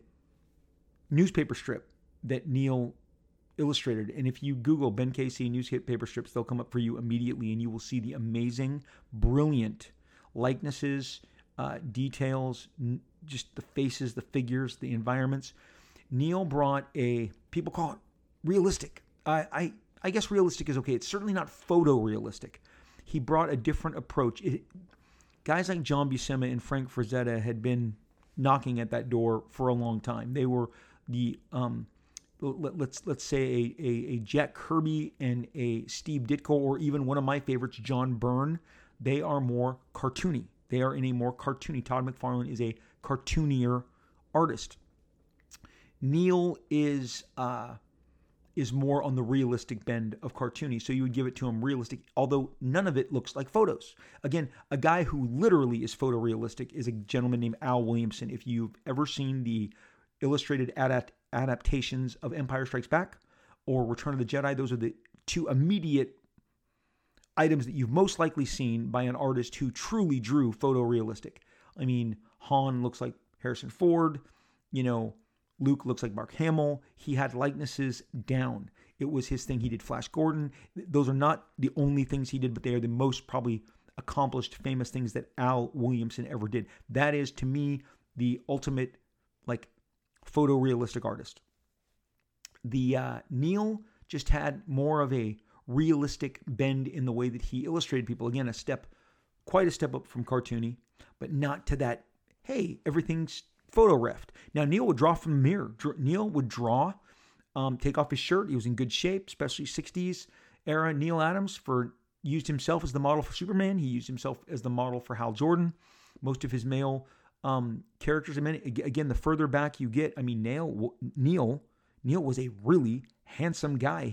newspaper strip that Neal illustrated, and if you Google Ben Casey newspaper strips, they'll come up for you immediately, and you will see the amazing, brilliant likenesses, details, just the faces, the figures, the environments. Neal brought people call it realistic. I guess realistic is okay. It's certainly not photorealistic. He brought a different approach. Guys like John Buscema and Frank Frazetta had been knocking at that door for a long time. They were the let's say a Jack Kirby and a Steve Ditko, or even one of my favorites, John Byrne. They are more cartoony. They are in a more cartoony. Todd McFarlane is a cartoonier artist. Neal is more on the realistic bend of cartoony, so you would give it to him realistic, although none of it looks like photos. Again, a guy who literally is photorealistic is a gentleman named Al Williamson. If you've ever seen the illustrated adaptations of Empire Strikes Back or Return of the Jedi, those are the two immediate items that you've most likely seen by an artist who truly drew photorealistic. I mean, Han looks like Harrison Ford, Luke looks like Mark Hamill. He had likenesses down. It was his thing. He did Flash Gordon. Those are not the only things he did, but they are the most probably accomplished, famous things that Al Williamson ever did. That is, to me, the ultimate, like, photorealistic artist. The Neal just had more of a realistic bend in the way that he illustrated people. Again, quite a step up from cartoony, but not to that, hey, everything's photoreft. Now, Neal would draw from the mirror. Neal would draw, take off his shirt. He was in good shape, especially 60s era. Neal Adams used himself as the model for Superman. He used himself as the model for Hal Jordan. Most of his male characters. Again, the further back you get, I mean, Neal was a really handsome guy.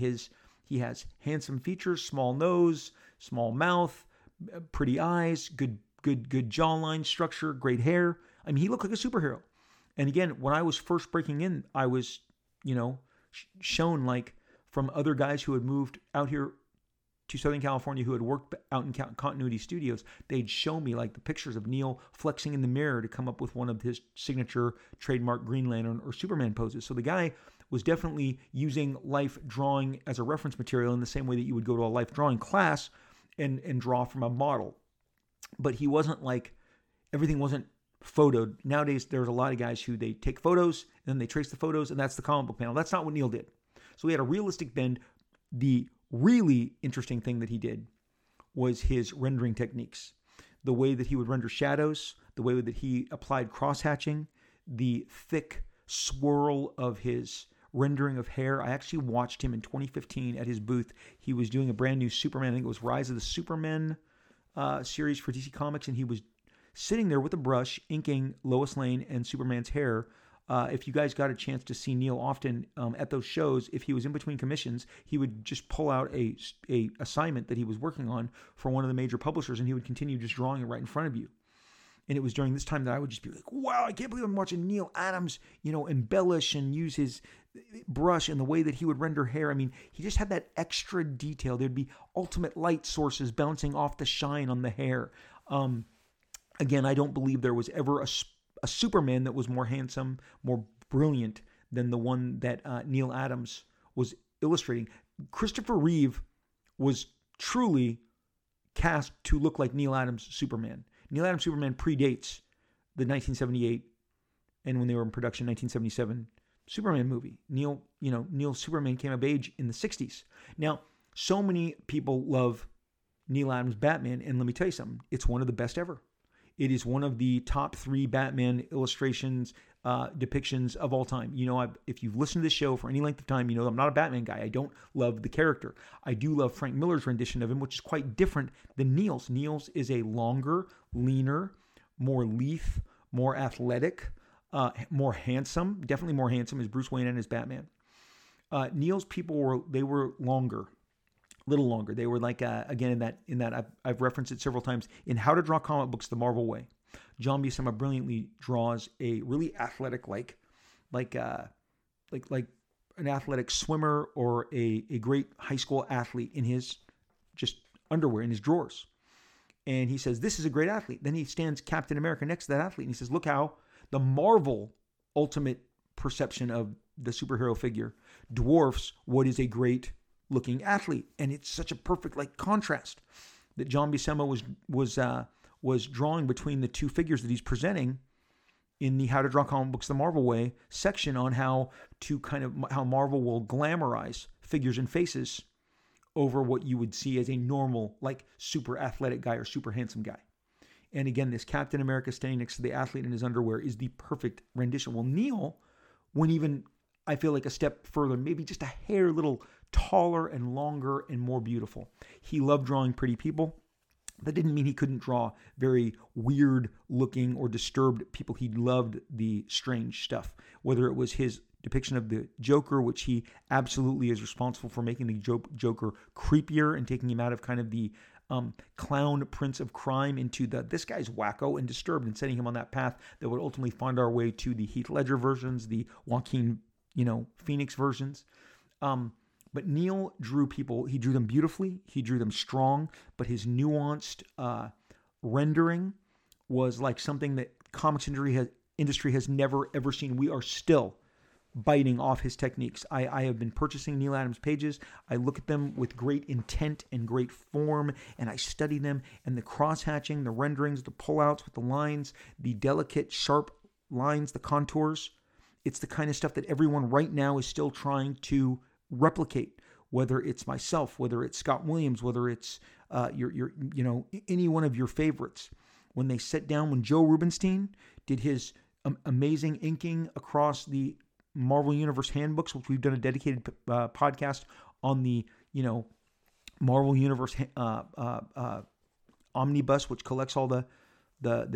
He has handsome features, small nose, small mouth, pretty eyes, good jawline structure, great hair. I mean, he looked like a superhero. And again, when I was first breaking in, I was, shown like from other guys who had moved out here to Southern California, who had worked out in Continuity Studios. They'd show me like the pictures of Neal flexing in the mirror to come up with one of his signature trademark Green Lantern or Superman poses. So the guy was definitely using life drawing as a reference material in the same way that you would go to a life drawing class and draw from a model. But he wasn't like, everything wasn't photoed. Nowadays, there's a lot of guys who they take photos and then they trace the photos, and that's the comic book panel. That's not what Neal did. So he had a realistic bend. The really interesting thing that he did was his rendering techniques, the way that he would render shadows, the way that he applied cross-hatching, the thick swirl of his rendering of hair. I actually watched him in 2015 at his booth. He was doing a brand new Superman. I think it was Rise of the Superman series for DC Comics, and he was sitting there with a brush, inking Lois Lane and Superman's hair. If you guys got a chance to see Neal often at those shows, if he was in between commissions, he would just pull out a assignment that he was working on for one of the major publishers, and he would continue just drawing it right in front of you. And it was during this time that I would just be like, wow, I can't believe I'm watching Neal Adams, embellish and use his brush and the way that he would render hair. I mean, he just had that extra detail. There'd be ultimate light sources bouncing off the shine on the hair. Again, I don't believe there was ever a Superman that was more handsome, more brilliant than the one that Neal Adams was illustrating. Christopher Reeve was truly cast to look like Neal Adams' Superman. Neal Adams' Superman predates the 1978, and when they were in production, 1977 Superman movie. Neal's Superman came of age in the 60s. Now, so many people love Neal Adams' Batman, and let me tell you something, it's one of the best ever. It is one of the top 3 Batman illustrations depictions of all time. You know, if you've listened to this show for any length of time, you know I'm not a Batman guy. I don't love the character. I do love Frank Miller's rendition of him, which is quite different than Neal's. Neal's is a longer, leaner, more lithe, more athletic, more handsome, definitely more handsome as Bruce Wayne and as Batman. Neal's people were longer, a little longer. They were like, again, in that I've referenced it several times in How to Draw Comic Books the Marvel Way. John Buscema brilliantly draws a really athletic, like an athletic swimmer or a great high school athlete in his just underwear, in his drawers. And he says, this is a great athlete. Then he stands Captain America next to that athlete and he says, look how the Marvel ultimate perception of the superhero figure dwarfs what is a great looking athlete. And it's such a perfect contrast that John Buscema was drawing between the two figures that he's presenting in the How to Draw Comic Books the Marvel Way section on how Marvel will glamorize figures and faces over what you would see as a normal, super athletic guy or super handsome guy. And again, this Captain America standing next to the athlete in his underwear is the perfect rendition. Well, Neal went even, I feel like, a step further, maybe just a hair little taller and longer and more beautiful. He loved drawing pretty people. That didn't mean he couldn't draw very weird-looking or disturbed people. He loved the strange stuff, whether it was his depiction of the Joker, which he absolutely is responsible for making the Joker creepier and taking him out of kind of the clown prince of crime into this guy's wacko and disturbed, and setting him on that path that would ultimately find our way to the Heath Ledger versions, the Joaquin, Phoenix versions. But Neal drew people. He drew them beautifully. He drew them strong. But his nuanced rendering was like something that comics industry has never, ever seen. We are still biting off his techniques. I have been purchasing Neal Adams pages. I look at them with great intent and great form, and I study them. And the cross-hatching, the renderings, the pullouts with the lines, the delicate, sharp lines, the contours. It's the kind of stuff that everyone right now is still trying to replicate, whether it's myself, whether it's Scott Williams, whether it's your any one of your favorites. When they sat down, when Joe Rubenstein did his amazing inking across the Marvel Universe handbooks, which we've done a dedicated podcast on the Marvel Universe omnibus, which collects all the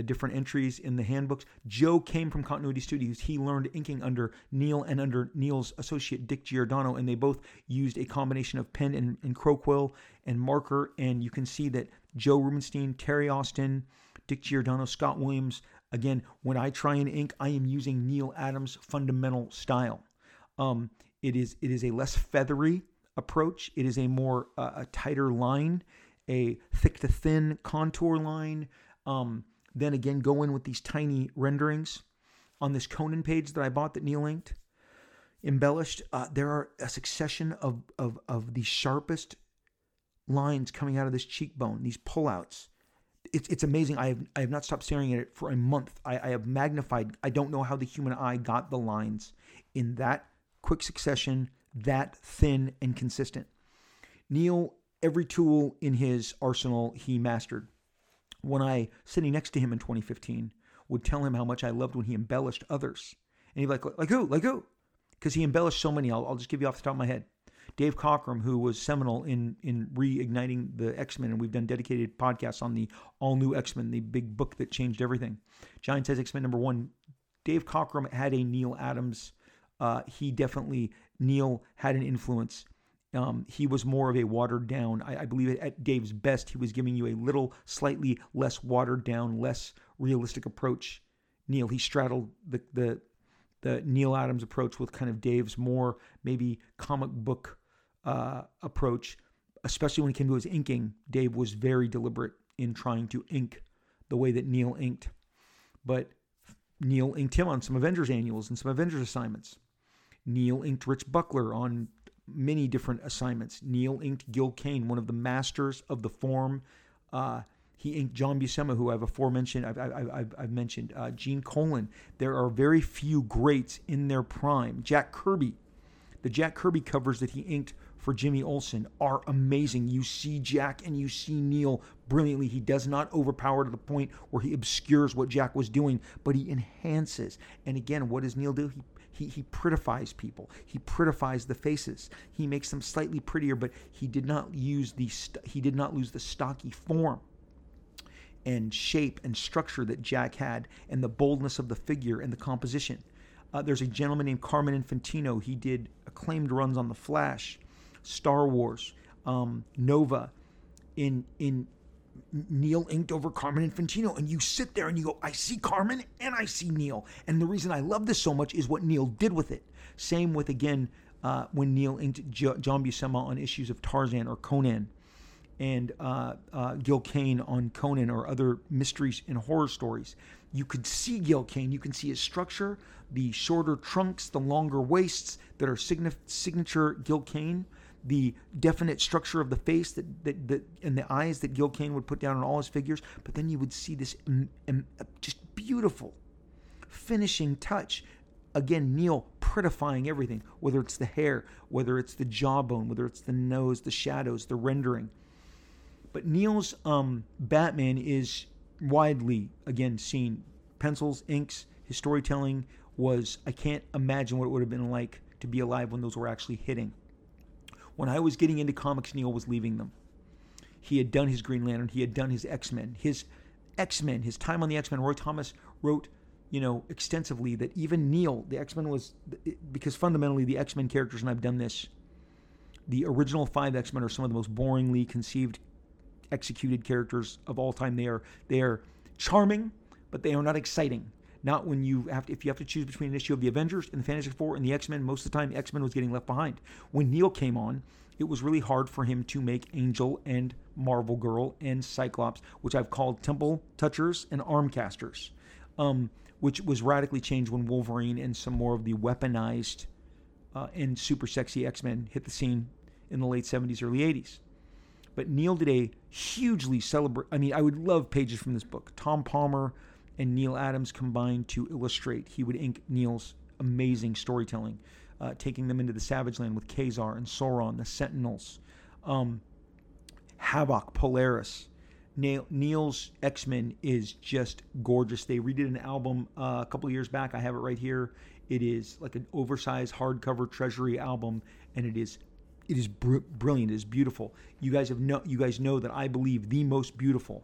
different entries in the handbooks. Joe came from Continuity Studios. He learned inking under Neal and under Neal's associate Dick Giordano, and they both used a combination of pen and crow quill and marker, and you can see that Joe Rubenstein, Terry Austin, Dick Giordano, Scott Williams. Again, when I try and ink, I am using Neal Adams' fundamental style. It is a less feathery approach. It is a more a tighter line, a thick to thin contour line. Then again, go in with these tiny renderings on this Conan page that I bought that Neal inked, embellished. There are a succession of the sharpest lines coming out of this cheekbone, these pullouts. It's amazing. I have not stopped staring at it for a month. I have magnified. I don't know how the human eye got the lines in that quick succession, that thin and consistent. Neal, every tool in his arsenal he mastered. When I, sitting next to him in 2015, would tell him how much I loved when he embellished others. And he'd be like who? Because he embellished so many. I'll just give you off the top of my head. Dave Cockrum, who was seminal in reigniting the X-Men, and we've done dedicated podcasts on the all-new X-Men, the big book that changed everything. Giant Size X-Men number 1. Dave Cockrum had a Neal Adams. Neal had an influence. He was more of a watered down. I believe at Dave's best, he was giving you a little, slightly less watered down, less realistic approach. Neal, he straddled the Neal Adams approach with kind of Dave's more maybe comic book approach, especially when it came to his inking. Dave was very deliberate in trying to ink the way that Neal inked. But Neal inked him on some Avengers annuals and some Avengers assignments. Neal inked Rich Buckler on many different assignments. Neal inked Gil Kane, one of the masters of the form. He inked John Buscema, who I've mentioned. Gene Colan. There are very few greats in their prime. Jack Kirby. The Jack Kirby covers that he inked for Jimmy Olsen are amazing. You see Jack and you see Neal brilliantly. He does not overpower to the point where he obscures what Jack was doing, but he enhances. And again, what does Neal do? He prettifies people. He prettifies the faces. He makes them slightly prettier, but he did not lose the stocky form and shape and structure that Jack had, and the boldness of the figure and the composition. There's a gentleman named Carmen Infantino. He did acclaimed runs on The Flash, Star Wars, Nova. In Neal inked over Carmen Infantino, and you sit there and you go, I see Carmen and I see Neal. And the reason I love this so much is what Neal did with it. Same with, again, when Neal inked John Buscema on issues of Tarzan or Conan, and Gil Kane on Conan or other mysteries and horror stories. You could see Gil Kane. You can see his structure, the shorter trunks, the longer waists that are signature Gil Kane, the definite structure of the face and the eyes that Gil Kane would put down on all his figures. But then you would see this just beautiful finishing touch. Again, Neal prettifying everything, whether it's the hair, whether it's the jawbone, whether it's the nose, the shadows, the rendering. But Neal's Batman is widely, again, seen. Pencils, inks, his storytelling was, I can't imagine what it would have been like to be alive when those were actually hitting. When I was getting into comics, Neal was leaving them. He had done his Green Lantern. He had done his X-Men. His time on the X-Men, Roy Thomas wrote, extensively that even Neal, the X-Men was, because fundamentally the X-Men characters, and I've done this, the original 5 X-Men are some of the most boringly conceived executed characters of all time. They are charming, but they are not exciting. Not when if you have to choose between an issue of the Avengers and the Fantastic Four and the X-Men, most of the time X-Men was getting left behind. When Neal came on, it was really hard for him to make Angel and Marvel Girl and Cyclops, which I've called temple touchers and arm casters, which was radically changed when Wolverine and some more of the weaponized and super sexy X-Men hit the scene in the late 70s, early 80s. But Neal did a hugely I would love pages from this book. Tom Palmer and Neal Adams combined to illustrate. He would ink Neal's amazing storytelling, taking them into the Savage Land with Khazar and Sauron, the Sentinels, Havok, Polaris. Neal's X-Men is just gorgeous. They redid an album a couple of years back. I have it right here. It is like an oversized hardcover Treasury album, and it is brilliant. It is beautiful. You guys know that I believe the most beautiful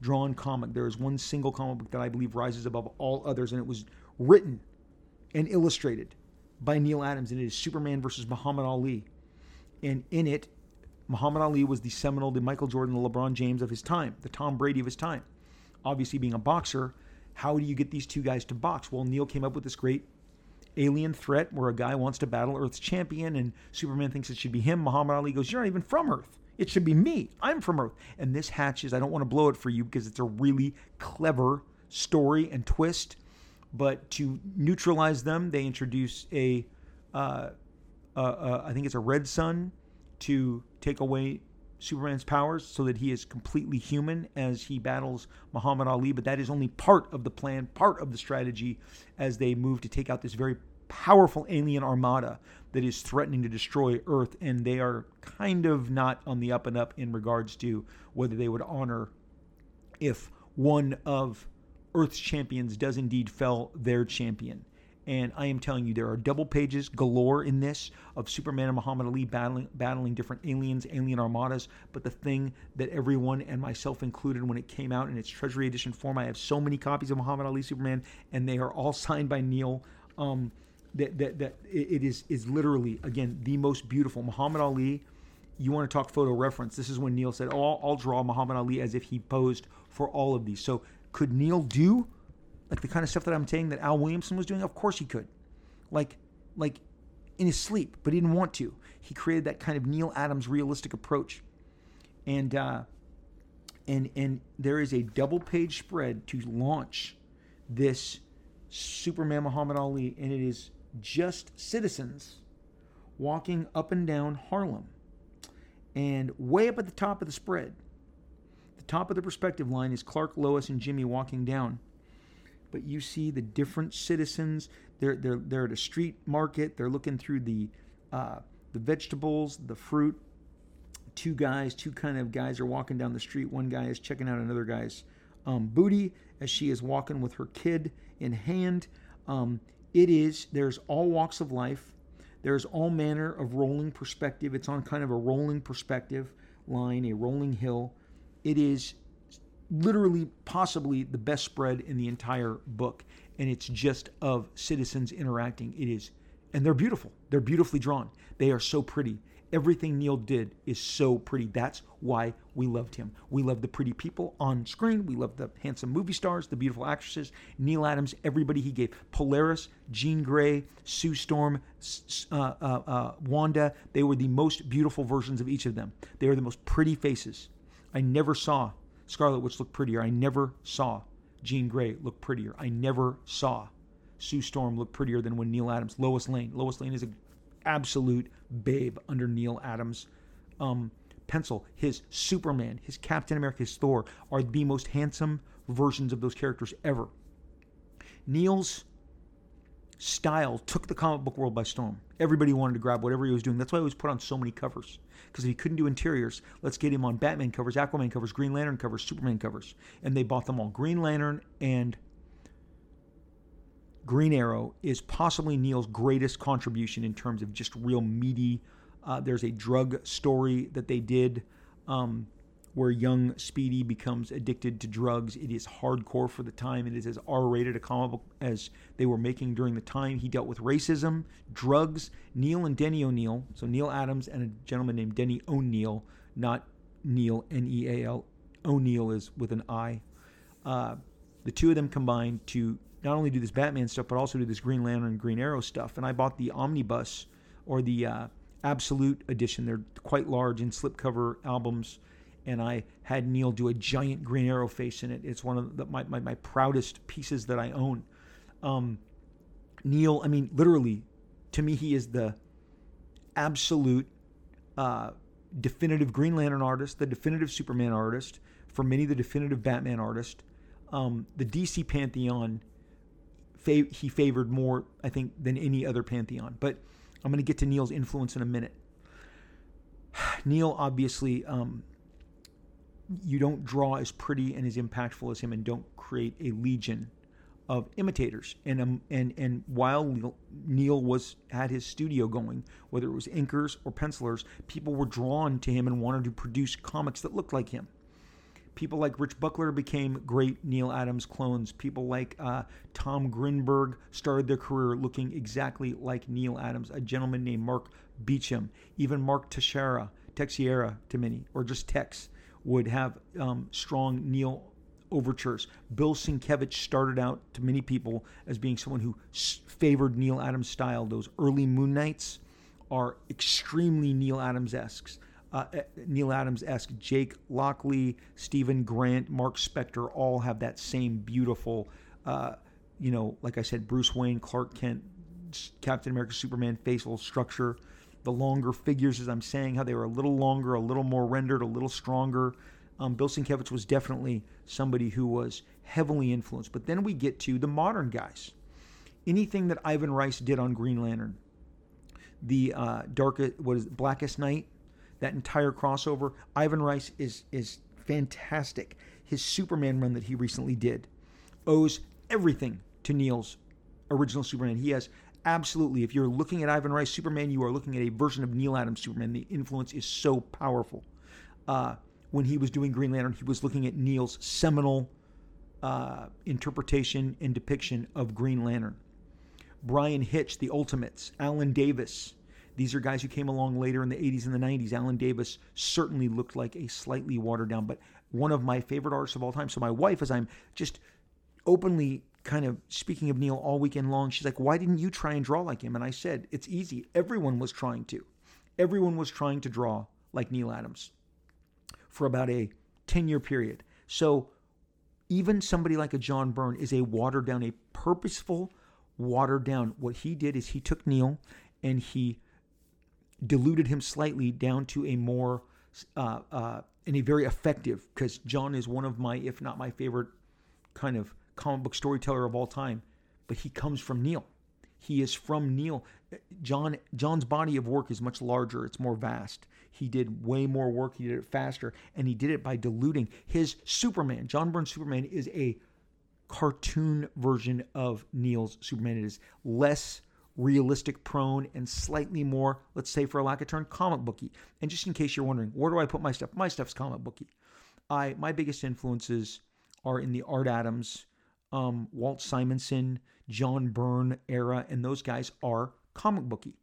drawn comic. There is one single comic book that I believe rises above all others, and it was written and illustrated by Neal Adams, and it is Superman versus Muhammad Ali. And in it, Muhammad Ali was the seminal, the Michael Jordan, the LeBron James of his time, the Tom Brady of his time. Obviously, being a boxer, how do you get these two guys to box? Well, Neal came up with this great alien threat where a guy wants to battle Earth's champion, and Superman thinks it should be him. Muhammad Ali goes, you're not even from Earth. It should be me. I'm from Earth. And this hatches. I don't want to blow it for you because it's a really clever story and twist. But to neutralize them, they introduce I think it's a red sun to take away Superman's powers so that he is completely human as he battles Muhammad Ali. But that is only part of the plan, part of the strategy as they move to take out this very powerful alien armada that is threatening to destroy Earth. And they are kind of not on the up and up in regards to whether they would honor if one of Earth's champions does indeed fell their champion. And I am telling you, there are double pages galore in this of Superman and Muhammad Ali battling different aliens, alien armadas. But the thing that everyone, and myself included, when it came out in its Treasury Edition form, I have so many copies of Muhammad Ali Superman, and they are all signed by Neal. That it is literally, again, the most beautiful. Muhammad Ali, you want to talk photo reference. This is when Neal said, I'll draw Muhammad Ali as if he posed for all of these. So could Neal do like the kind of stuff that I'm saying that Al Williamson was doing? Of course he could. Like in his sleep, but he didn't want to. He created that kind of Neal Adams realistic approach. And there is a double-page spread to launch this Superman Muhammad Ali, and it is just citizens walking up and down Harlem. And way up at the top of the spread, the top of the perspective line is Clark, Lois, and Jimmy walking down. But you see the different citizens. They're at a street market. They're looking through the vegetables, the fruit. Two kind of guys are walking down the street. One guy is checking out another guy's booty as she is walking with her kid in hand. There's all walks of life. There's all manner of rolling perspective. It's on kind of a rolling perspective line, a rolling hill. It is literally possibly the best spread in the entire book. And it's just of citizens interacting. It is. And they're beautiful. They're beautifully drawn. They are so pretty. Everything Neal did is so pretty. That's why we loved him. We love the pretty people on screen. We love the handsome movie stars, the beautiful actresses, Neal Adams, everybody he gave. Polaris, Jean Grey, Sue Storm, Wanda. They were the most beautiful versions of each of them. They were the most pretty faces. I never saw Scarlet Witch look prettier. I never saw Jean Grey look prettier. I never saw Sue Storm look prettier than when Neal Adams, Lois Lane. Lois Lane is an absolute babe under Neal Adams' pencil. His Superman, his Captain America, his Thor are the most handsome versions of those characters ever. Neal's style took the comic book world by storm. Everybody wanted to grab whatever he was doing. That's why he was put on so many covers. Because if he couldn't do interiors, let's get him on Batman covers, Aquaman covers, Green Lantern covers, Superman covers. And they bought them all. Green Lantern and Green Arrow is possibly Neal's greatest contribution in terms of just real meaty. There's a drug story that they did where young Speedy becomes addicted to drugs. It is hardcore for the time. It is as R-rated a comic book as they were making during the time. He dealt with racism, drugs. Neal and Denny O'Neil, so Neal Adams and a gentleman named Denny O'Neil, not Neal, N-E-A-L. O'Neil is with an I. The two of them combined to not only do this Batman stuff, but also do this Green Lantern and Green Arrow stuff. And I bought the Omnibus, or the Absolute Edition. They're quite large in slipcover albums. And I had Neal do a giant Green Arrow face in it. It's one of my proudest pieces that I own. Neal, I mean, literally, to me, he is the absolute definitive Green Lantern artist, the definitive Superman artist, for many, the definitive Batman artist. The DC Pantheon, he favored more, I think, than any other pantheon. But I'm going to get to Neal's influence in a minute. Neal, obviously, you don't draw as pretty and as impactful as him, and don't create a legion of imitators. And while Neal had his studio going, whether it was inkers or pencilers, people were drawn to him and wanted to produce comics that looked like him. People like Rich Buckler became great Neal Adams clones. People like Tom Grinberg started their career looking exactly like Neal Adams. A gentleman named Mark Beecham, even Mark Teixeira to many, or just Tex, would have strong Neal overtures. Bill Sienkiewicz started out to many people as being someone who favored Neal Adams' style. Those early Moon Knights are extremely Neal Adams-esque. Jake Lockley, Stephen Grant, Mark Spector all have that same beautiful, like I said, Bruce Wayne, Clark Kent, Captain America, Superman facial structure. The longer figures, as I'm saying, how they were a little longer, a little more rendered, a little stronger. Bill Sienkiewicz was definitely somebody who was heavily influenced. But then we get to the modern guys. Anything that Ivan Reis did on Green Lantern, the Blackest Night, that entire crossover, Ivan Reis is fantastic. His Superman run that he recently did owes everything to Neal's original Superman. He has absolutely, if you're looking at Ivan Reis Superman, you are looking at a version of Neal Adams Superman. The influence is so powerful. When he was doing Green Lantern, he was looking at Neal's seminal interpretation and depiction of Green Lantern. Brian Hitch, the Ultimates, Alan Davis. These are guys who came along later in the 80s and the 90s. Alan Davis certainly looked like a slightly watered down, but one of my favorite artists of all time. So my wife, as I'm just openly kind of speaking of Neal all weekend long, she's like, why didn't you try and draw like him? And I said, it's easy. Everyone was trying to. Everyone was trying to draw like Neal Adams for about a 10-year period. So even somebody like a John Byrne is a watered down, a purposeful watered down. What he did is he took Neal and he diluted him slightly down to a more, and a very effective, because John is one of my, if not my favorite kind of comic book storyteller of all time, but he comes from Neal. He is from Neal. John's body of work is much larger. It's more vast. He did way more work. He did it faster. And he did it by diluting his Superman. John Byrne's Superman is a cartoon version of Neal's Superman. It is less realistic prone and slightly more, let's say for a lack of term, comic booky. And just in case you're wondering, where do I put my stuff? My stuff's comic booky. My biggest influences are in the Art Adams, Walt Simonson, John Byrne era, and those guys are comic booky.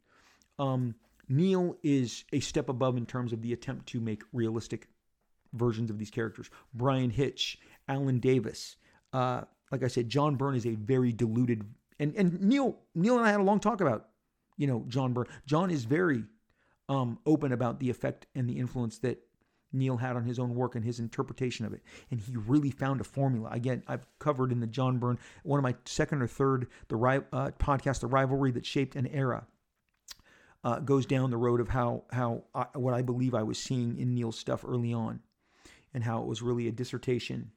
Neal is a step above in terms of the attempt to make realistic versions of these characters. Brian Hitch, Alan Davis. Like I said, John Byrne is a very diluted, and Neal and I had a long talk about, John Byrne. John is very open about the effect and the influence that Neal had on his own work and his interpretation of it. And he really found a formula. Again, I've covered in the John Byrne, one of my second or third podcast, The Rivalry That Shaped an Era, goes down the road of how what I believe I was seeing in Neal's stuff early on, and how it was really a dissertation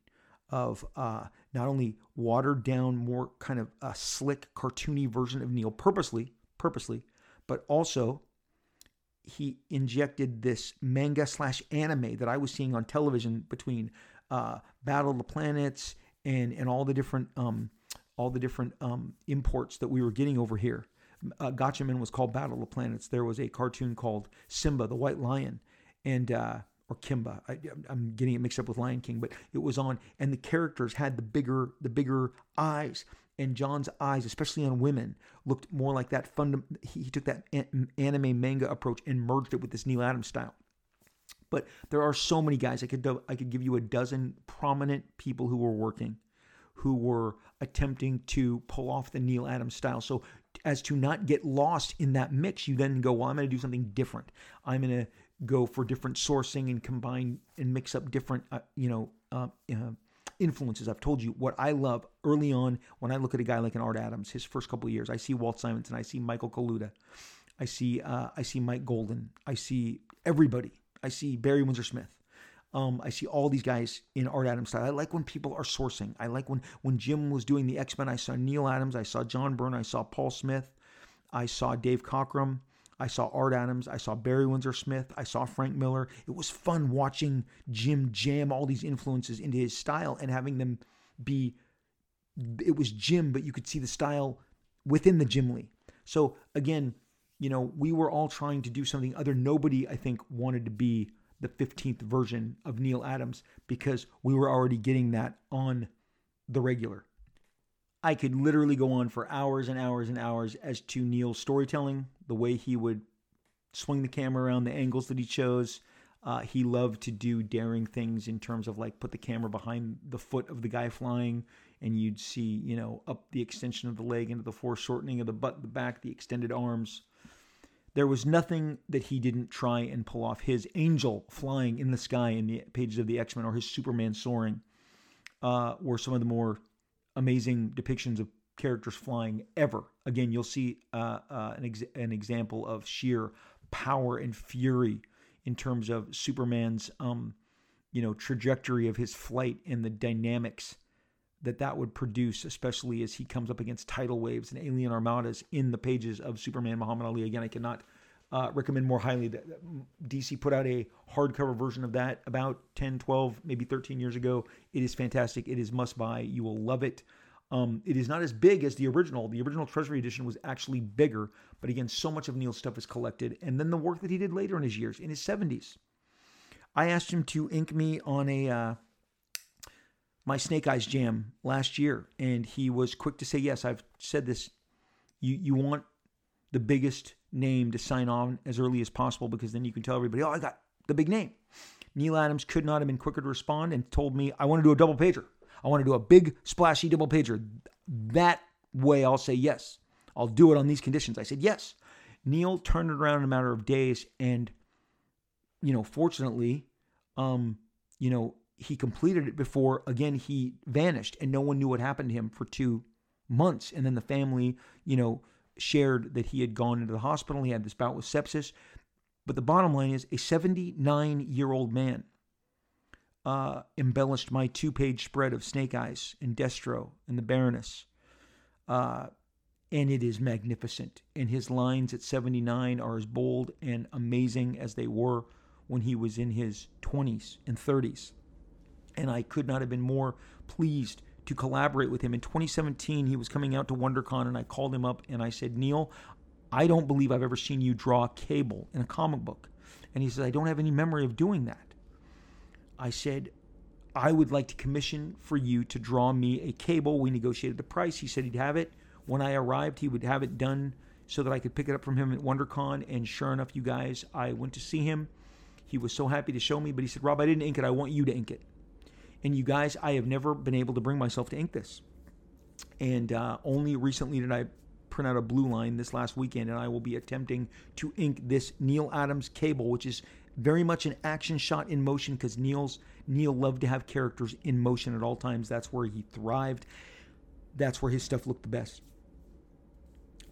of not only watered down, more kind of a slick, cartoony version of Neal purposely, but also he injected this manga/anime that I was seeing on television between Battle of the Planets and all the different imports that we were getting over here. Gatchaman was called Battle of the Planets. There was a cartoon called Simba the White Lion, and or Kimba. I'm getting it mixed up with Lion King, but it was on, and the characters had the bigger eyes. And John's eyes, especially on women, looked more like that. He took that anime manga approach and merged it with this Neal Adams style. But there are so many guys. I could give you a dozen prominent people who were attempting to pull off the Neal Adams style. So as to not get lost in that mix, you then go, well, I'm going to do something different. I'm going to go for different sourcing and combine and mix up different, influences. I've told you what I love early on. When I look at a guy like an Art Adams, his first couple of years, I see Walt Simonson, I see Michael Kaluta, I see Mike Golden, I see everybody, I see Barry Windsor Smith, I see all these guys in Art Adams style. I like when people are sourcing. I like when Jim was doing the X-Men, I saw Neal Adams, I saw John Byrne, I saw Paul Smith, I saw Dave Cockrum, I saw Art Adams, I saw Barry Windsor Smith, I saw Frank Miller. It was fun watching Jim jam all these influences into his style and having them be, it was Jim, but you could see the style within the Jim Lee. So again, we were all trying to do something other. Nobody, I think, wanted to be the 15th version of Neal Adams because we were already getting that on the regular. I could literally go on for hours and hours and hours as to Neal's storytelling, the way he would swing the camera around, the angles that he chose. He loved to do daring things in terms of like put the camera behind the foot of the guy flying and you'd see, up the extension of the leg into the foreshortening of the butt, the back, the extended arms. There was nothing that he didn't try and pull off. His angel flying in the sky in the pages of the X-Men or his Superman soaring were some of the more amazing depictions of characters flying ever. Again, you'll see an example of sheer power and fury in terms of Superman's, trajectory of his flight and the dynamics that would produce, especially as he comes up against tidal waves and alien armadas in the pages of Superman Muhammad Ali. Again, I cannot recommend more highly that DC put out a hardcover version of that about 10, 12, maybe 13 years ago. It is fantastic. It is must buy. You will love it. It is not as big as the original. The original Treasury Edition was actually bigger, but again, so much of Neal's stuff is collected. And then the work that he did later in his years, in his 70s. I asked him to ink me on my Snake Eyes jam last year, and he was quick to say, yes, I've said this. You want the biggest name to sign on as early as possible because then you can tell everybody, oh, I got the big name. Neal Adams could not have been quicker to respond and told me, I want to do a double pager. I want to do a big, splashy double pager. That way I'll say yes. I'll do it on these conditions. I said yes. Neal turned it around in a matter of days and, fortunately, he completed it before, again, he vanished and no one knew what happened to him for 2 months. And then the family, shared that he had gone into the hospital. He had this bout with sepsis. But the bottom line is a 79-year-old man embellished my 2-page spread of Snake Eyes and Destro and the Baroness. and it is magnificent. And his lines at 79 are as bold and amazing as they were when he was in his 20s and 30s. And I could not have been more pleased to collaborate with him. In 2017, he was coming out to WonderCon, and I called him up, and I said, Neal, I don't believe I've ever seen you draw Cable in a comic book. And he said, I don't have any memory of doing that. I said, I would like to commission for you to draw me a Cable. We negotiated the price. He said he'd have it. When I arrived, he would have it done so that I could pick it up from him at WonderCon. And sure enough, you guys, I went to see him. He was so happy to show me, but he said, Rob, I didn't ink it. I want you to ink it. And you guys, I have never been able to bring myself to ink this. And only recently did I print out a blue line this last weekend, and I will be attempting to ink this Neal Adams Cable, which is very much an action shot in motion, because Neal loved to have characters in motion at all times. That's where he thrived. That's where his stuff looked the best.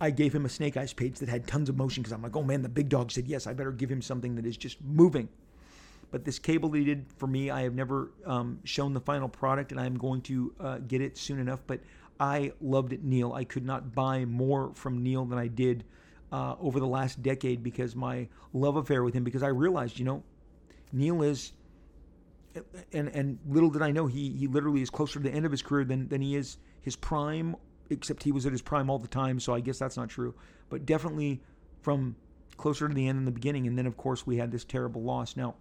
I gave him a Snake Eyes page that had tons of motion, because I'm like, oh man, the big dog said yes, I better give him something that is just moving. But this Cable that he did for me, I have never shown the final product, and I'm going to get it soon enough. But I loved it, Neal. I could not buy more from Neal than I did over the last decade, because my love affair with him, because I realized, you know, Neal is, and little did I know, he literally is closer to the end of his career than he is his prime, except he was at his prime all the time, so I guess that's not true. But definitely from closer to the end than the beginning. And then, of course, we had this terrible loss. Now,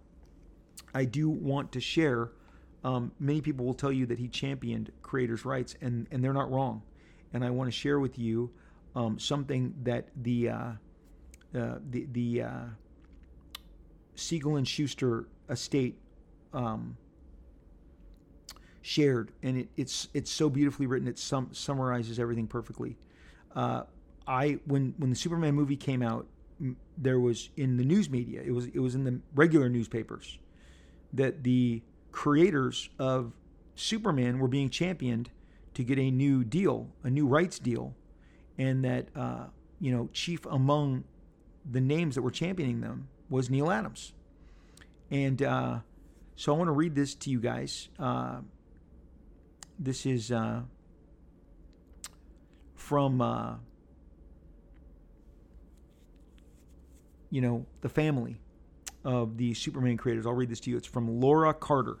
I do want to share, many people will tell you that he championed creators' rights, and they're not wrong. And I want to share with you something that the Siegel and Schuster estate shared, and it's so beautifully written. It summarizes everything perfectly. When the Superman movie came out, there was in the news media, it was in the regular newspapers, that the creators of Superman were being championed to get a new deal, a new rights deal, and that chief among the names that were championing them was Neal Adams. And so I want to read this to you guys. This is from the family of the Superman creators. I'll read this to you. It's from Laura Carter.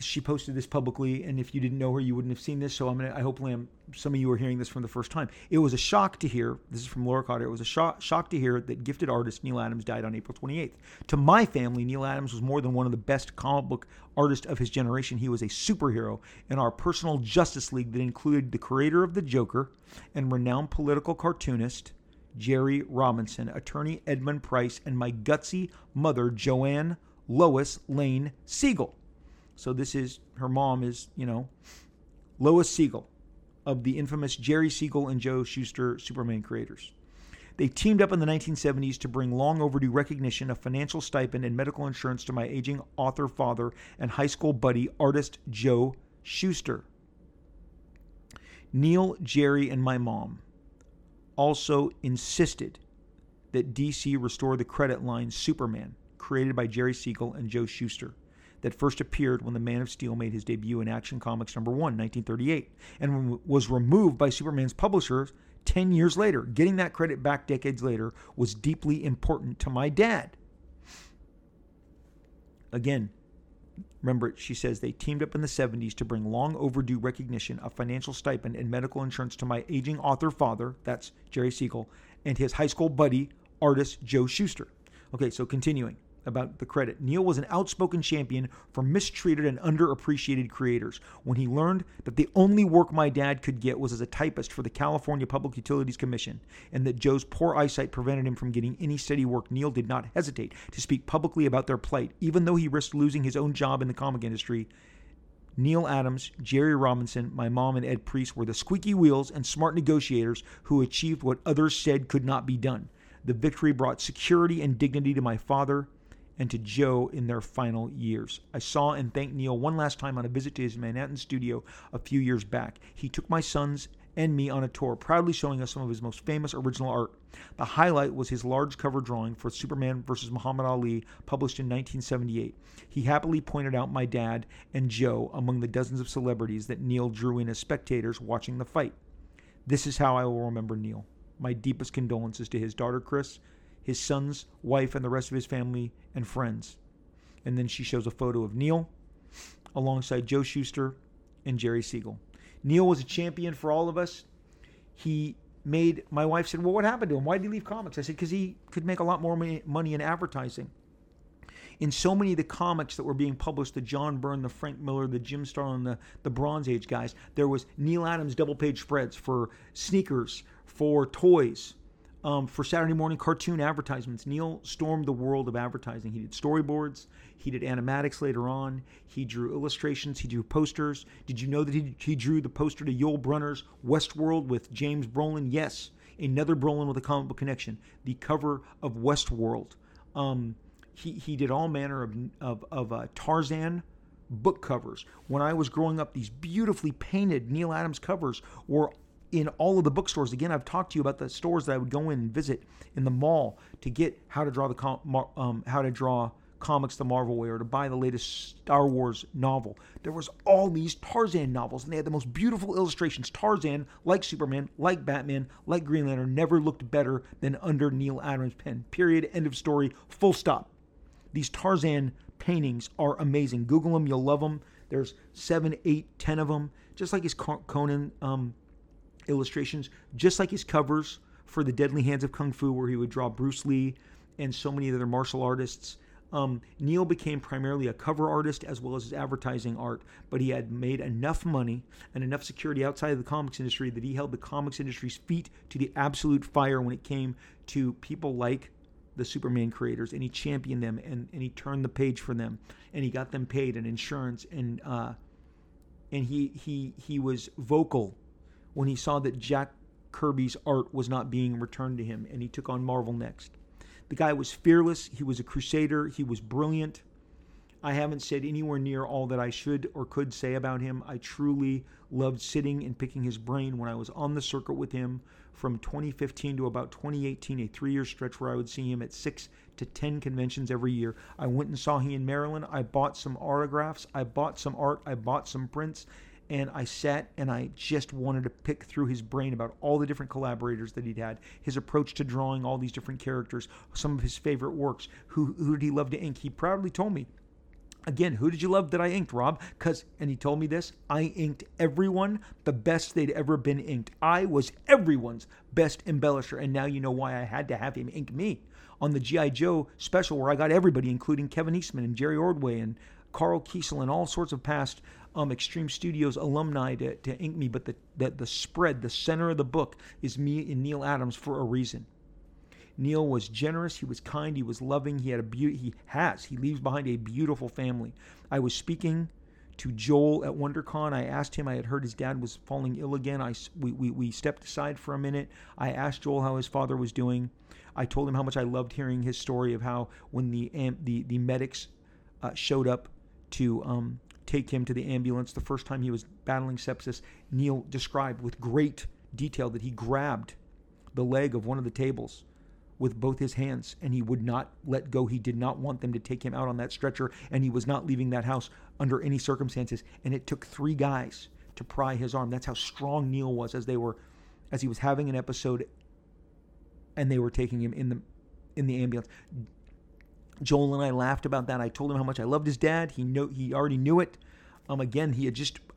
She posted this publicly, and if you didn't know her, you wouldn't have seen this. So some of you are hearing this from the first time. It was a shock to hear. This is from Laura Carter. It was a shock to hear that gifted artist Neal Adams died on April 28th. To my family, Neal Adams was more than one of the best comic book artists of his generation. He was a superhero in our personal justice league that included the creator of the Joker and renowned political cartoonist Jerry Robinson, attorney Edmund Price, and my gutsy mother, Joanne Lois Lane Siegel. So this is, her mom is, Lois Siegel of the infamous Jerry Siegel and Joe Shuster Superman creators. They teamed up in the 1970s to bring long overdue recognition, a financial stipend, and medical insurance to my aging author father and high school buddy, artist Joe Shuster. Neal, Jerry, and my mom also insisted that DC restore the credit line Superman, created by Jerry Siegel and Joe Shuster, that first appeared when the Man of Steel made his debut in Action Comics number 1, 1938, and was removed by Superman's publishers 10 years later. Getting that credit back decades later was deeply important to my dad. Again, remember, she says they teamed up in the 70s to bring long overdue recognition, a financial stipend, and medical insurance to my aging author father, that's Jerry Siegel, and his high school buddy, artist Joe Shuster. Okay, so continuing about the credit. Neal was an outspoken champion for mistreated and underappreciated creators. When he learned that the only work my dad could get was as a typist for the California Public Utilities Commission, and that Joe's poor eyesight prevented him from getting any steady work, Neal did not hesitate to speak publicly about their plight, even though he risked losing his own job in the comic industry. Neal Adams, Jerry Robinson, my mom, and Ed Priest were the squeaky wheels and smart negotiators who achieved what others said could not be done. The victory brought security and dignity to my father and to Joe in their final years. I saw and thanked Neal one last time on a visit to his Manhattan studio a few years back. He took my sons and me on a tour, proudly showing us some of his most famous original art. The highlight was his large cover drawing for Superman vs. Muhammad Ali, published in 1978. He happily pointed out my dad and Joe among the dozens of celebrities that Neal drew in as spectators watching the fight. This is how I will remember Neal. My deepest condolences to his daughter, Chris, his son's wife, and the rest of his family and friends. And then she shows a photo of Neal alongside Joe Shuster and Jerry Siegel. Neal was a champion for all of us. He made, my wife said, well, what happened to him? Why did he leave comics? I said, because he could make a lot more money in advertising. In so many of the comics that were being published, the John Byrne, the Frank Miller, the Jim Starlin, the Bronze Age guys, there was Neal Adams double-page spreads for sneakers, for toys, for Saturday morning cartoon advertisements. Neal stormed the world of advertising. He did storyboards. He did animatics later on. He drew illustrations. He drew posters. Did you know that he drew the poster to Yul Brynner's Westworld with James Brolin? Yes, another Brolin with a comic book connection. The cover of Westworld. He did all manner of Tarzan book covers. When I was growing up, these beautifully painted Neal Adams covers were in all of the bookstores. Again, I've talked to you about the stores that I would go in and visit in the mall to get how to draw comics the Marvel way, or to buy the latest Star Wars novel. There was all these Tarzan novels, and they had the most beautiful illustrations. Tarzan, like Superman, like Batman, like Green Lantern, never looked better than under Neal Adams' pen. Period. End of story. Full stop. These Tarzan paintings are amazing. Google them, you'll love them. There's 7, 8, 10 of them. Just like his Conan illustrations, just like his covers for the Deadly Hands of Kung Fu, where he would draw Bruce Lee and so many other martial artists. Neal became primarily a cover artist as well as his advertising art, but he had made enough money and enough security outside of the comics industry that he held the comics industry's feet to the absolute fire when it came to people like the Superman creators, and he championed them, and he turned the page for them, and he got them paid and insurance, and he was vocal when he saw that Jack Kirby's art was not being returned to him, and he took on Marvel next. The guy was fearless. He was a crusader. He was brilliant. I haven't said anywhere near all that I should or could say about him. I truly loved sitting and picking his brain when I was on the circuit with him from 2015 to about 2018, a 3-year stretch where I would see him at 6 to 10 conventions every year. I went and saw him in Maryland. I bought some autographs. I bought some art. I bought some prints. And I sat and I just wanted to pick through his brain about all the different collaborators that he'd had, his approach to drawing all these different characters, some of his favorite works, who did he love to ink. He proudly told me, again, who did you love that I inked, Rob? And he told me this, I inked everyone the best they'd ever been inked. I was everyone's best embellisher, and now you know why I had to have him ink me on the G.I. Joe special where I got everybody, including Kevin Eastman and Jerry Ordway and Carl Kiesel and all sorts of past Extreme Studios alumni to ink me, but the spread, the center of the book is me and Neal Adams for a reason. Neal was generous, he was kind, he was loving, he leaves behind a beautiful family. I was speaking to Joel at WonderCon. I asked him, I had heard his dad was falling ill again. We stepped aside for a minute. I asked Joel how his father was doing. I told him how much I loved hearing his story of how when the medics showed up to take him to the ambulance the first time he was battling sepsis, Neal described with great detail that he grabbed the leg of one of the tables with both his hands and he would not let go. He did not want them to take him out on that stretcher, and he was not leaving that house under any circumstances. And it took 3 guys to pry his arm. That's how strong Neal was as he was having an episode and they were taking him in the ambulance. Joel and I laughed about that. I told him how much I loved his dad. He already knew it. Again,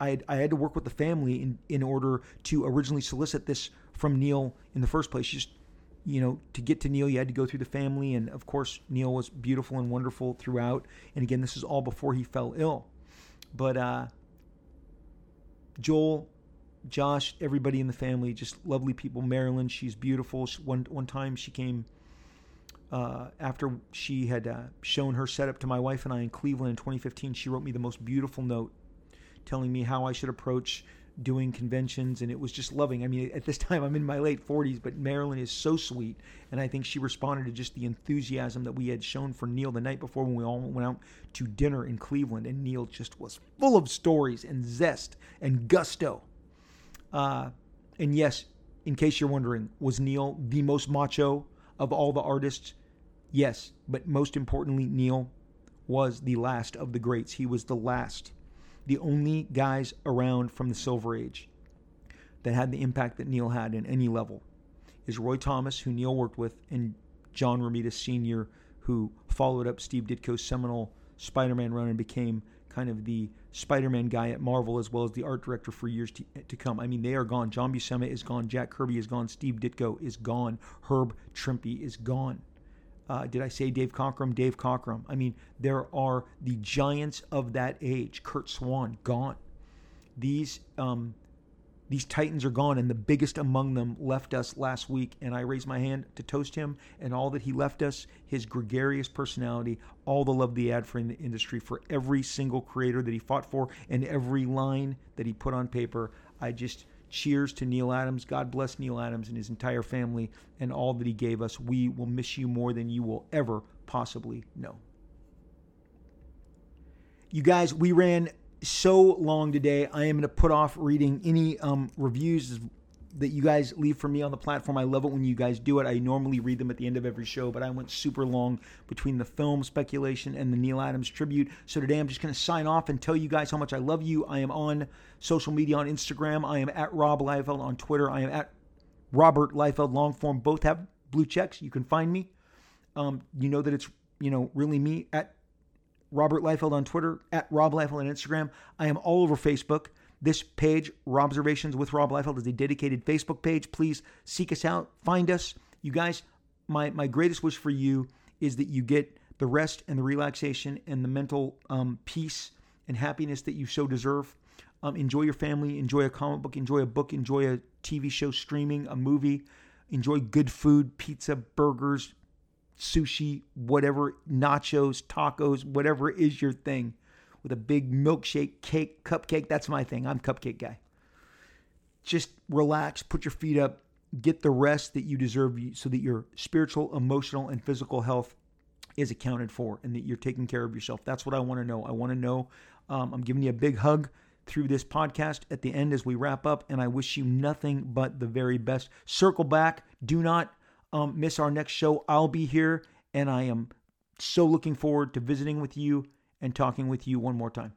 I had to work with the family in order to originally solicit this from Neal in the first place. Just, to get to Neal, you had to go through the family. And of course, Neal was beautiful and wonderful throughout. And again, this is all before he fell ill. But Joel, Josh, everybody in the family, just lovely people. Marilyn, she's beautiful. One time she came. After she had shown her setup to my wife and I in Cleveland in 2015, she wrote me the most beautiful note telling me how I should approach doing conventions, and it was just loving. I mean, at this time, I'm in my late 40s, but Marilyn is so sweet, and I think she responded to just the enthusiasm that we had shown for Neal the night before when we all went out to dinner in Cleveland, and Neal just was full of stories and zest and gusto. And yes, in case you're wondering, was Neal the most macho of all the artists? Yes, but most importantly, Neal was the last of the greats. He was the last, the only guys around from the Silver Age that had the impact that Neal had in any level is Roy Thomas, who Neal worked with, and John Romita Sr., who followed up Steve Ditko's seminal Spider-Man run and became kind of the Spider-Man guy at Marvel, as well as the art director for years to come. I mean, they are gone. John Buscema is gone. Jack Kirby is gone. Steve Ditko is gone. Herb Trimpe is gone. Did I say Dave Cockrum? Dave Cockrum. I mean, there are the giants of that age. Kurt Swan, gone. These titans are gone, and the biggest among them left us last week, and I raise my hand to toast him and all that he left us, his gregarious personality, all the love he had for in the industry, for every single creator that he fought for and every line that he put on paper. I just cheers to Neal Adams. God bless Neal Adams and his entire family and all that he gave us. We will miss you more than you will ever possibly know. You guys, we ran so long today. I am going to put off reading any reviews that you guys leave for me on the platform. I love it when you guys do it. I normally read them at the end of every show, but I went super long between the film speculation and the Neal Adams tribute. So today I'm just going to sign off and tell you guys how much I love you. I am on social media on Instagram. I am at Rob Liefeld on Twitter. I am at Robert Liefeld Longform. Both have blue checks. You can find me. You know that it's, you know, really me at Robert Liefeld on Twitter, at Rob Liefeld on Instagram. I am all over Facebook. This page, Robservations with Rob Liefeld, is a dedicated Facebook page. Please seek us out. Find us. You guys, my greatest wish for you is that you get the rest and the relaxation and the mental peace and happiness that you so deserve. Enjoy your family. Enjoy a comic book. Enjoy a book. Enjoy a TV show streaming, a movie. Enjoy good food, pizza, burgers, sushi, whatever, nachos, tacos, whatever is your thing, with a big milkshake, cake, cupcake. That's my thing. I'm cupcake guy. Just relax, put your feet up, get the rest that you deserve so that your spiritual, emotional, and physical health is accounted for and that you're taking care of yourself. That's what I want to know. I want to know. I'm giving you a big hug through this podcast at the end as we wrap up, and I wish you nothing but the very best. Circle back. Do not miss our next show. I'll be here, and I am so looking forward to visiting with you and talking with you one more time.